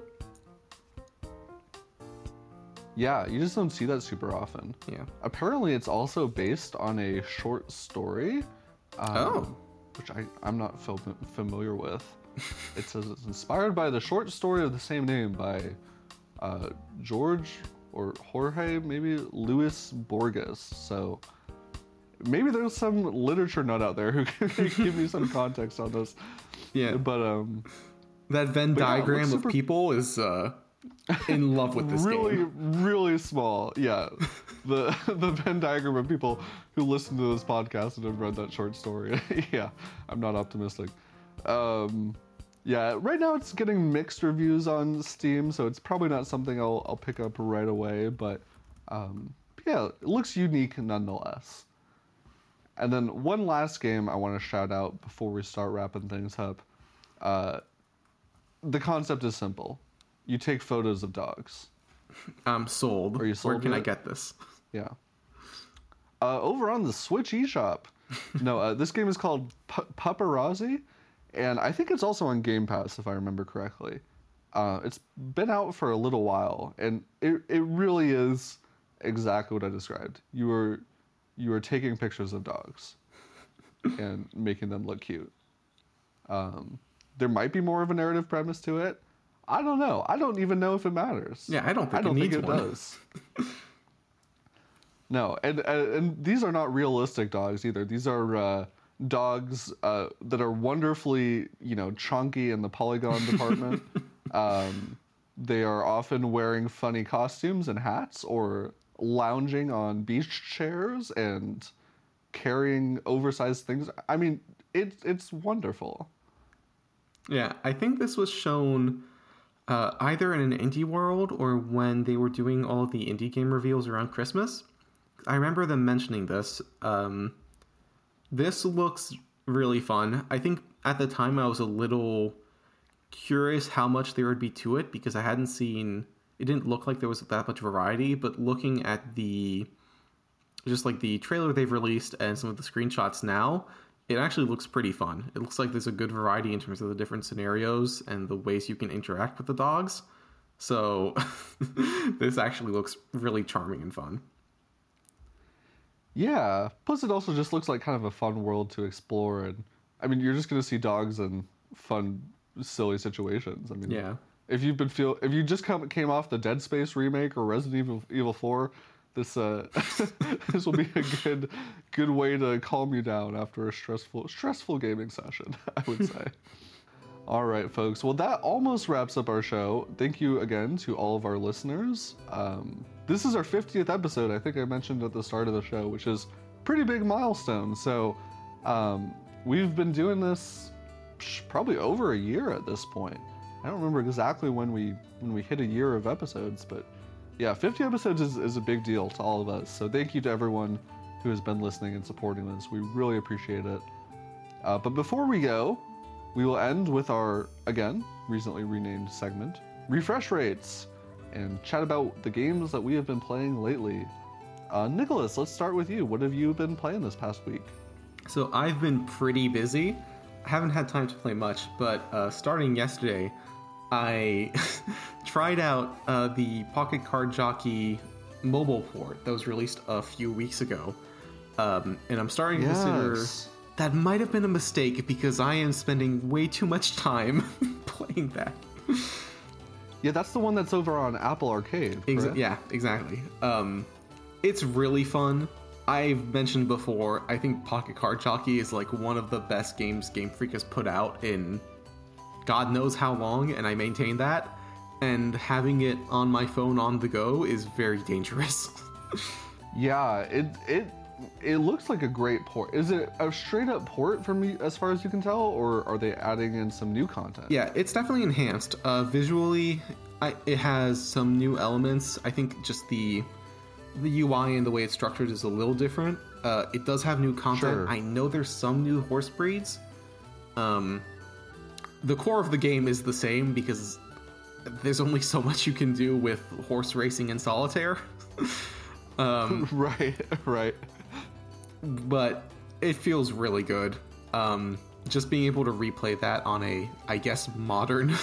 Yeah, you just don't see that super often. Yeah. Apparently, it's also based on a short story. Um, oh. Which I, I'm not fam- familiar with. It says it's inspired by the short story of the same name by uh, George or Jorge, maybe Luis Borges. So maybe there's some literature nut out there who can give me some context on this. Yeah. But um, that Venn diagram yeah, super... of people is... Uh... in love with this really, game. Really, really small. Yeah. The the Venn diagram of people who listen to this podcast and have read that short story. Yeah, I'm not optimistic. Um, Yeah, right now it's getting mixed reviews on Steam, so it's probably not something I'll, I'll pick up right away, but um, yeah, it looks unique nonetheless. And then one last game I want to shout out before we start wrapping things up. Uh, the concept is simple. You take photos of dogs. I'm sold. Are you sold? Where can I get this? Yeah. Uh, over on the Switch eShop. No, uh, this game is called P- Paparazzi, and I think it's also on Game Pass, if I remember correctly. Uh, it's been out for a little while, and it it really is exactly what I described. You were... You are taking pictures of dogs and making them look cute. Um, there might be more of a narrative premise to it. I don't know. I don't even know if it matters. Yeah, I don't think I don't it think needs it one. Does. No, and, and and these are not realistic dogs either. These are uh, dogs uh, that are wonderfully, you know, chunky in the polygon department. Um, they are often wearing funny costumes and hats, or lounging on beach chairs and carrying oversized things. I mean, it, it's wonderful. Yeah, I think this was shown uh, either in an indie world or when they were doing all the indie game reveals around Christmas. I remember them mentioning this. Um, this looks really fun. I think at the time I was a little curious how much there would be to it, because I hadn't seen... It didn't look like there was that much variety, but looking at the, just like the trailer they've released and some of the screenshots now, it actually looks pretty fun. It looks like there's a good variety in terms of the different scenarios and the ways you can interact with the dogs. So this actually looks really charming and fun. Yeah. Plus it also just looks like kind of a fun world to explore. And I mean, you're just going to see dogs in fun, silly situations. I mean, yeah. If you've been feel, if you just come, came off the Dead Space remake or Resident Evil, Evil four, this uh, this will be a good good way to calm you down after a stressful stressful gaming session, I would say. All right, folks. Well, that almost wraps up our show. Thank you again to all of our listeners. Um, this is our fiftieth episode. I think I mentioned at the start of the show, which is a pretty big milestone. So um, we've been doing this probably over a year at this point. I don't remember exactly when we when we hit a year of episodes, but yeah, fifty episodes is, is a big deal to all of us. So thank you to everyone who has been listening and supporting us. We really appreciate it. Uh, but before we go, we will end with our, again, recently renamed segment, Refresh Rates, and chat about the games that we have been playing lately. Uh, Nicolas, let's start with you. What have you been playing this past week? So I've been pretty busy. I haven't had time to play much, but uh, starting yesterday, I tried out uh, the Pocket Card Jockey mobile port that was released a few weeks ago, um, and I'm starting to yes. consider that might have been a mistake because I am spending way too much time playing that. Yeah, that's the one that's over on Apple Arcade. Ex- yeah, exactly. Um, it's really fun. I've mentioned before, I think Pocket Card Jockey is like one of the best games Game Freak has put out in God knows how long, and I maintain that, and having it on my phone on the go is very dangerous. Yeah, it it it looks like a great port. Is it a straight up port from me as far as you can tell, or are they adding in some new content? Yeah, it's definitely enhanced. Uh, visually, I, it has some new elements. I think just the the U I and the way it's structured is a little different. Uh, it does have new content. Sure. I know there's some new horse breeds. Um, the core of the game is the same because there's only so much you can do with horse racing and solitaire. um, right, right. But it feels really good. Um, just being able to replay that on a, I guess, modern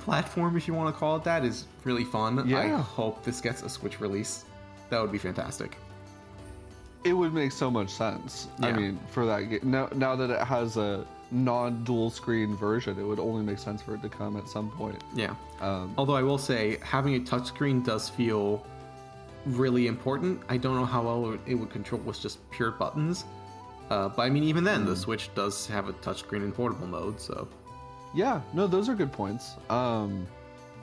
platform, if you want to call it that, is really fun. Yeah. I hope this gets a Switch release. That would be fantastic. It would make so much sense. Yeah. I mean, for that game, now, now that it has a non-dual screen version, it would only make sense for it to come at some point. Yeah. Um, Although I will say, having a touchscreen does feel really important. I don't know how well it would control with just pure buttons. Uh, but I mean, even then, mm. the Switch does have a touchscreen in portable mode, so... Yeah, no, those are good points. Um...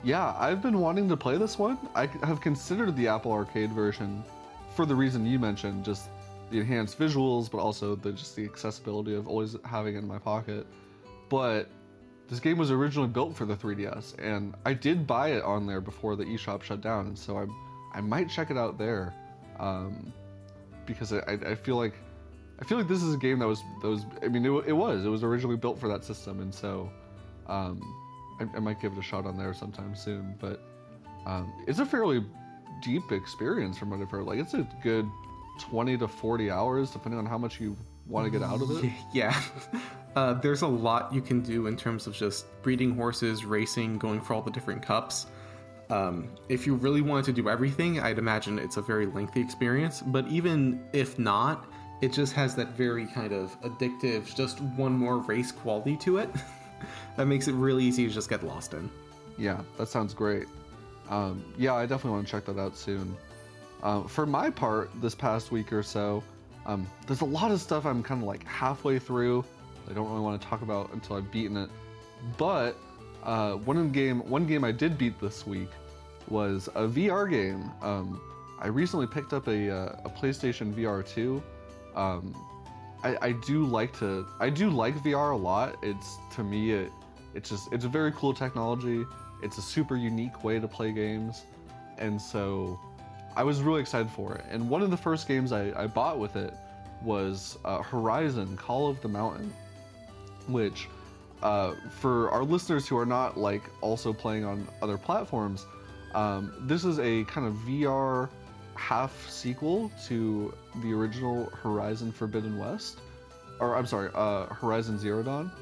Yeah, I've been wanting to play this one. I have considered the Apple Arcade version for the reason you mentioned, just the enhanced visuals, but also the just the accessibility of always having it in my pocket. But This game was originally built for the three D S, and I did buy it on there before the eShop shut down, and so I I might check it out there, um, because I, I feel like I feel like this is a game that was that was I mean it, it was it was originally built for that system, and so um, I, I might give it a shot on there sometime soon. But um, it's a fairly deep experience from what I've heard. Like, it's a good twenty to forty hours, depending on how much you want to get out of it. Yeah. Uh, there's a lot you can do in terms of just breeding horses, racing, going for all the different cups. Um, if you really wanted to do everything, I'd imagine it's a very lengthy experience. But even if not, it just has that very kind of addictive, just one more race quality to it. That makes it really easy to just get lost in. Yeah, that sounds great. Um, yeah, I definitely want to check that out soon. Uh, for my part, this past week or so, um, there's a lot of stuff I'm kind of like halfway through. I don't really want to talk about until I've beaten it. But uh, one game, one game I did beat this week was a V R game. Um, I recently picked up a, uh, a PlayStation V R two. Um, I, I do like to, I do like V R a lot. It's to me, it, it's just, it's a very cool technology. It's a super unique way to play games, and so I was really excited for it. And one of the first games I, I bought with it was uh, Horizon Call of the Mountain, which uh, for our listeners who are not like also playing on other platforms, um, this is a kind of V R half sequel to the original Horizon Forbidden West, or I'm sorry, uh, Horizon Zero Dawn.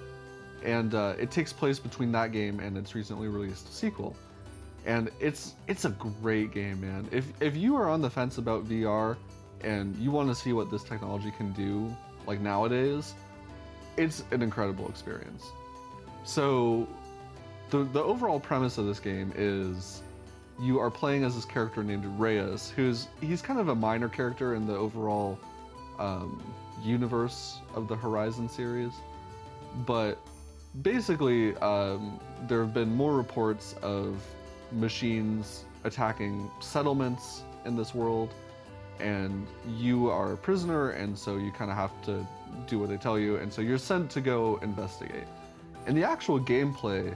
And uh, it takes place between that game and its recently released sequel. And it's it's a great game, man. If if you are on the fence about V R and you want to see what this technology can do, like nowadays, it's an incredible experience. So the the overall premise of this game is you are playing as this character named Reyes, who's he's kind of a minor character in the overall um, universe of the Horizon series. But basically, um, there have been more reports of machines attacking settlements in this world, and you are a prisoner, and so you kind of have to do what they tell you, and so you're sent to go investigate. And the actual gameplay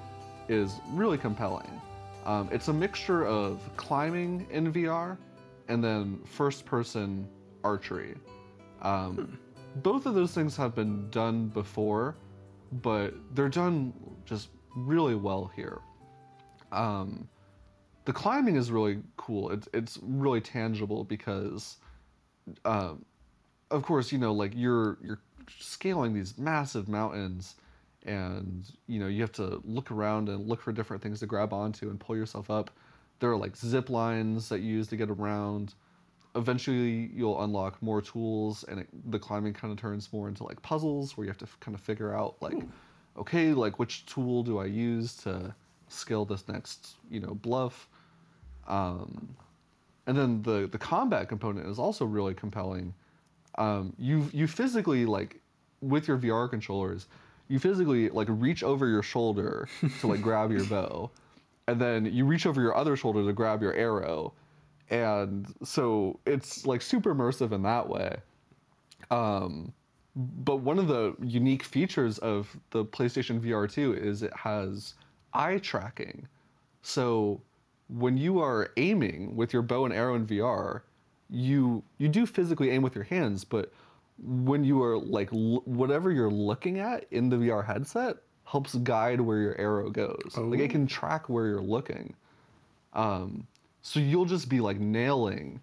is really compelling. Um, it's a mixture of climbing in V R and then first-person archery. Um, both of those things have been done before, but they're done just really well here. Um, the climbing is really cool. It's it's really tangible because, uh, of course, you know, like you're you're scaling these massive mountains, and you know you have to look around and look for different things to grab onto and pull yourself up. There are like zip lines that you use to get around. Eventually, you'll unlock more tools, and it, the climbing kind of turns more into like puzzles where you have to f- kind of figure out like, Ooh. okay, like which tool do I use to scale this next, you know, bluff. Um, and then the, the combat component is also really compelling. Um, you you physically like with your V R controllers, you physically like reach over your shoulder to like grab your bow, and then you reach over your other shoulder to grab your arrow. And so it's like super immersive in that way. Um, but one of the unique features of the PlayStation V R two is it has eye tracking. So when you are aiming with your bow and arrow in V R, you you do physically aim with your hands, but when you are like l- whatever you're looking at in the V R headset helps guide where your arrow goes. Oh. Like it can track where you're looking. Um, So you'll just be like nailing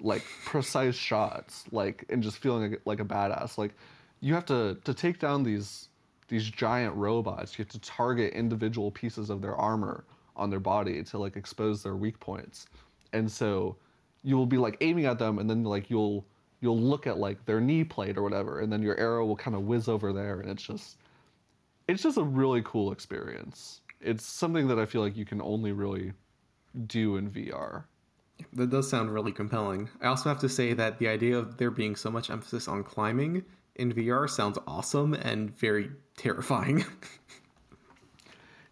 like precise shots, like, and just feeling like, like a badass. Like you have to, to take down these, these giant robots. You have to target individual pieces of their armor on their body to like expose their weak points. And so you will be like aiming at them, and then like, you'll, you'll look at like their knee plate or whatever, and then your arrow will kind of whiz over there. And it's just, it's just a really cool experience. It's something that I feel like you can only really do in V R. That does sound really compelling. I also have to say that the idea of there being so much emphasis on climbing in V R sounds awesome and very terrifying.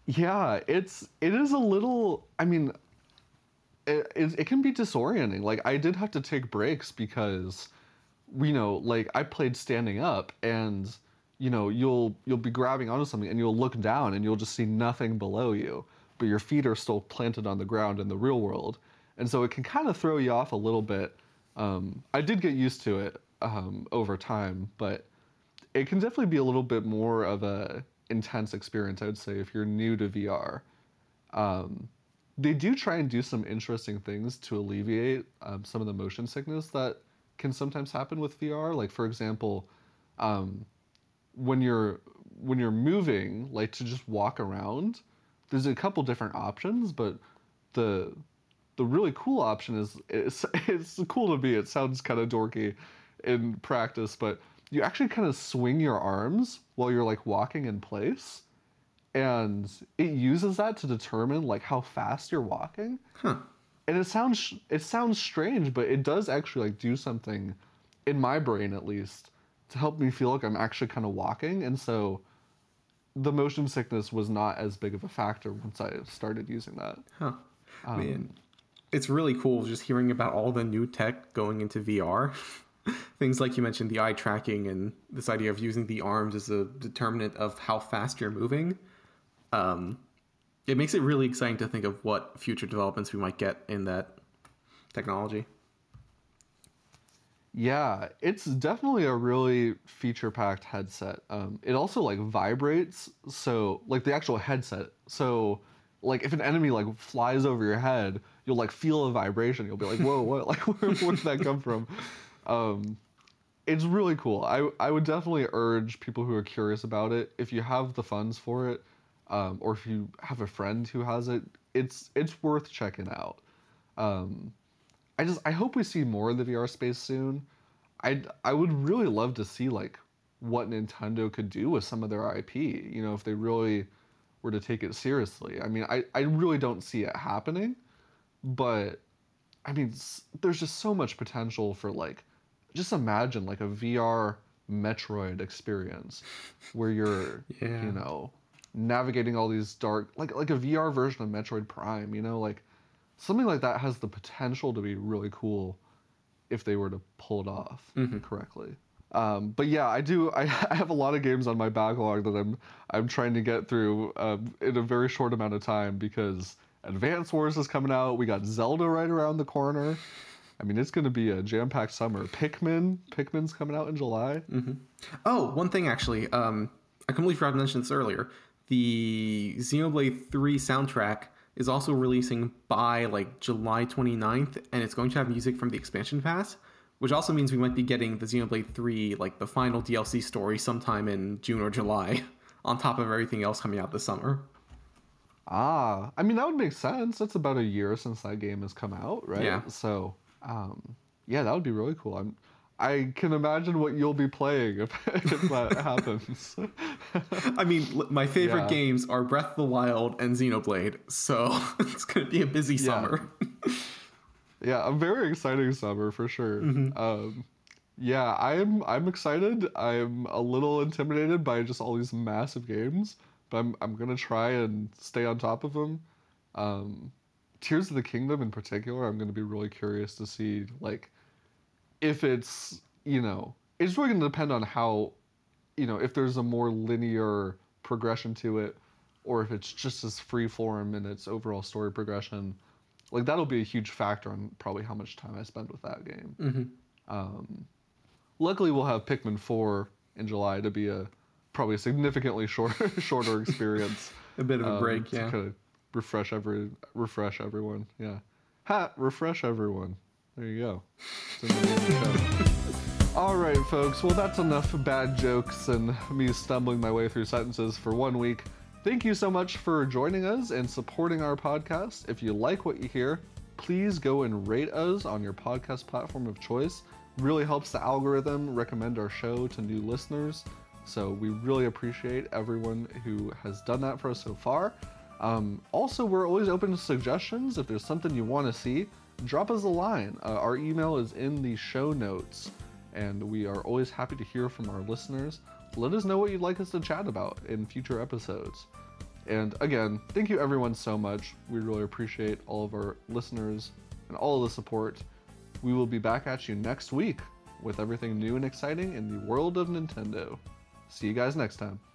Yeah, it's it is a little, I mean, it, it it can be disorienting. Like I did have to take breaks because, you know, like I played standing up, and you know, you'll you'll be grabbing onto something and you'll look down and you'll just see nothing below you, but your feet are still planted on the ground in the real world. And so it can kind of throw you off a little bit. Um, I did get used to it um, over time, but it can definitely be a little bit more of a intense experience, I would say, if you're new to V R. Um, they do try and do some interesting things to alleviate um, some of the motion sickness that can sometimes happen with V R. Like, for example, um, when you're when you're moving, like to just walk around, there's a couple different options, but the the really cool option is, it's, it's cool to me, it sounds kind of dorky in practice, but you actually kind of swing your arms while you're like walking in place, and it uses that to determine like how fast you're walking. Huh. And it sounds it sounds strange, but it does actually like do something, in my brain at least, to help me feel like I'm actually kind of walking. And so the motion sickness was not as big of a factor once I started using that. Huh. Um, Man, it's really cool just hearing about all the new tech going into V R. Things like you mentioned, the eye tracking and this idea of using the arms as a determinant of how fast you're moving. Um, it makes it really exciting to think of what future developments we might get in that technology. Yeah, it's definitely a really feature-packed headset. Um, it also like vibrates, so like the actual headset. So like if an enemy like flies over your head, you'll like feel a vibration. You'll be like, whoa, what? Like where, where did that come from? Um, it's really cool. I, I would definitely urge people who are curious about it, if you have the funds for it, um, or if you have a friend who has it, it's it's worth checking out. Um, I just I hope we see more of the V R space soon. I I would really love to see like what Nintendo could do with some of their I P. You know, if they really were to take it seriously. I mean, I, I really don't see it happening, but I mean, there's just so much potential for like. Just imagine like a V R Metroid experience where you're, yeah. you know, navigating all these dark, like like a V R version of Metroid Prime, you know, like something like that has the potential to be really cool if they were to pull it off mm-hmm. correctly. Um, but yeah, I do, I, I have a lot of games on my backlog that I'm, I'm trying to get through um, in a very short amount of time because Advance Wars is coming out. We got Zelda right around the corner. I mean, it's going to be a jam-packed summer. Pikmin. Pikmin's coming out in July. Mm-hmm. Oh, one thing, actually. Um, I completely forgot to mention this earlier. The Xenoblade three soundtrack is also releasing by, like, July twenty-ninth, and it's going to have music from the expansion pass, which also means we might be getting the Xenoblade three, like, the final D L C story sometime in June or July, on top of everything else coming out this summer. Ah. I mean, that would make sense. That's about a year since that game has come out, right? Yeah. So... Um, yeah, that would be really cool. I'm, I can imagine what you'll be playing if, if that happens. I mean, my favorite yeah. games are Breath of the Wild and Xenoblade, so it's going to be a busy yeah. summer. Yeah, a very exciting summer for sure. Mm-hmm. Um, yeah, I'm I'm excited. I'm a little intimidated by just all these massive games, but I'm I'm gonna try and stay on top of them. Um, Tears of the Kingdom in particular, I'm going to be really curious to see, like, if it's, you know, it's really going to depend on how, you know, if there's a more linear progression to it, or if it's just as free form in its overall story progression. Like, that'll be a huge factor on probably how much time I spend with that game. Mm-hmm. Um, luckily, we'll have Pikmin four in July to be a probably significantly shorter, shorter experience. A bit of a um, break, yeah. Kind of refresh every refresh everyone yeah ha refresh everyone there you go. All right, folks, well, that's enough bad jokes and me stumbling my way through sentences for one week. Thank you so much for joining us and supporting our podcast. If you like what you hear, please go and rate us on your podcast platform of choice. It really helps the algorithm recommend our show to new listeners, so we really appreciate everyone who has done that for us so far. Um, also, we're always open to suggestions. If there's something you want to see, drop us a line. Uh, our email is in the show notes, and we are always happy to hear from our listeners. Let us know what you'd like us to chat about in future episodes. And again, thank you everyone so much. We really appreciate all of our listeners and all of the support. We will be back at you next week with everything new and exciting in the world of Nintendo. See you guys next time.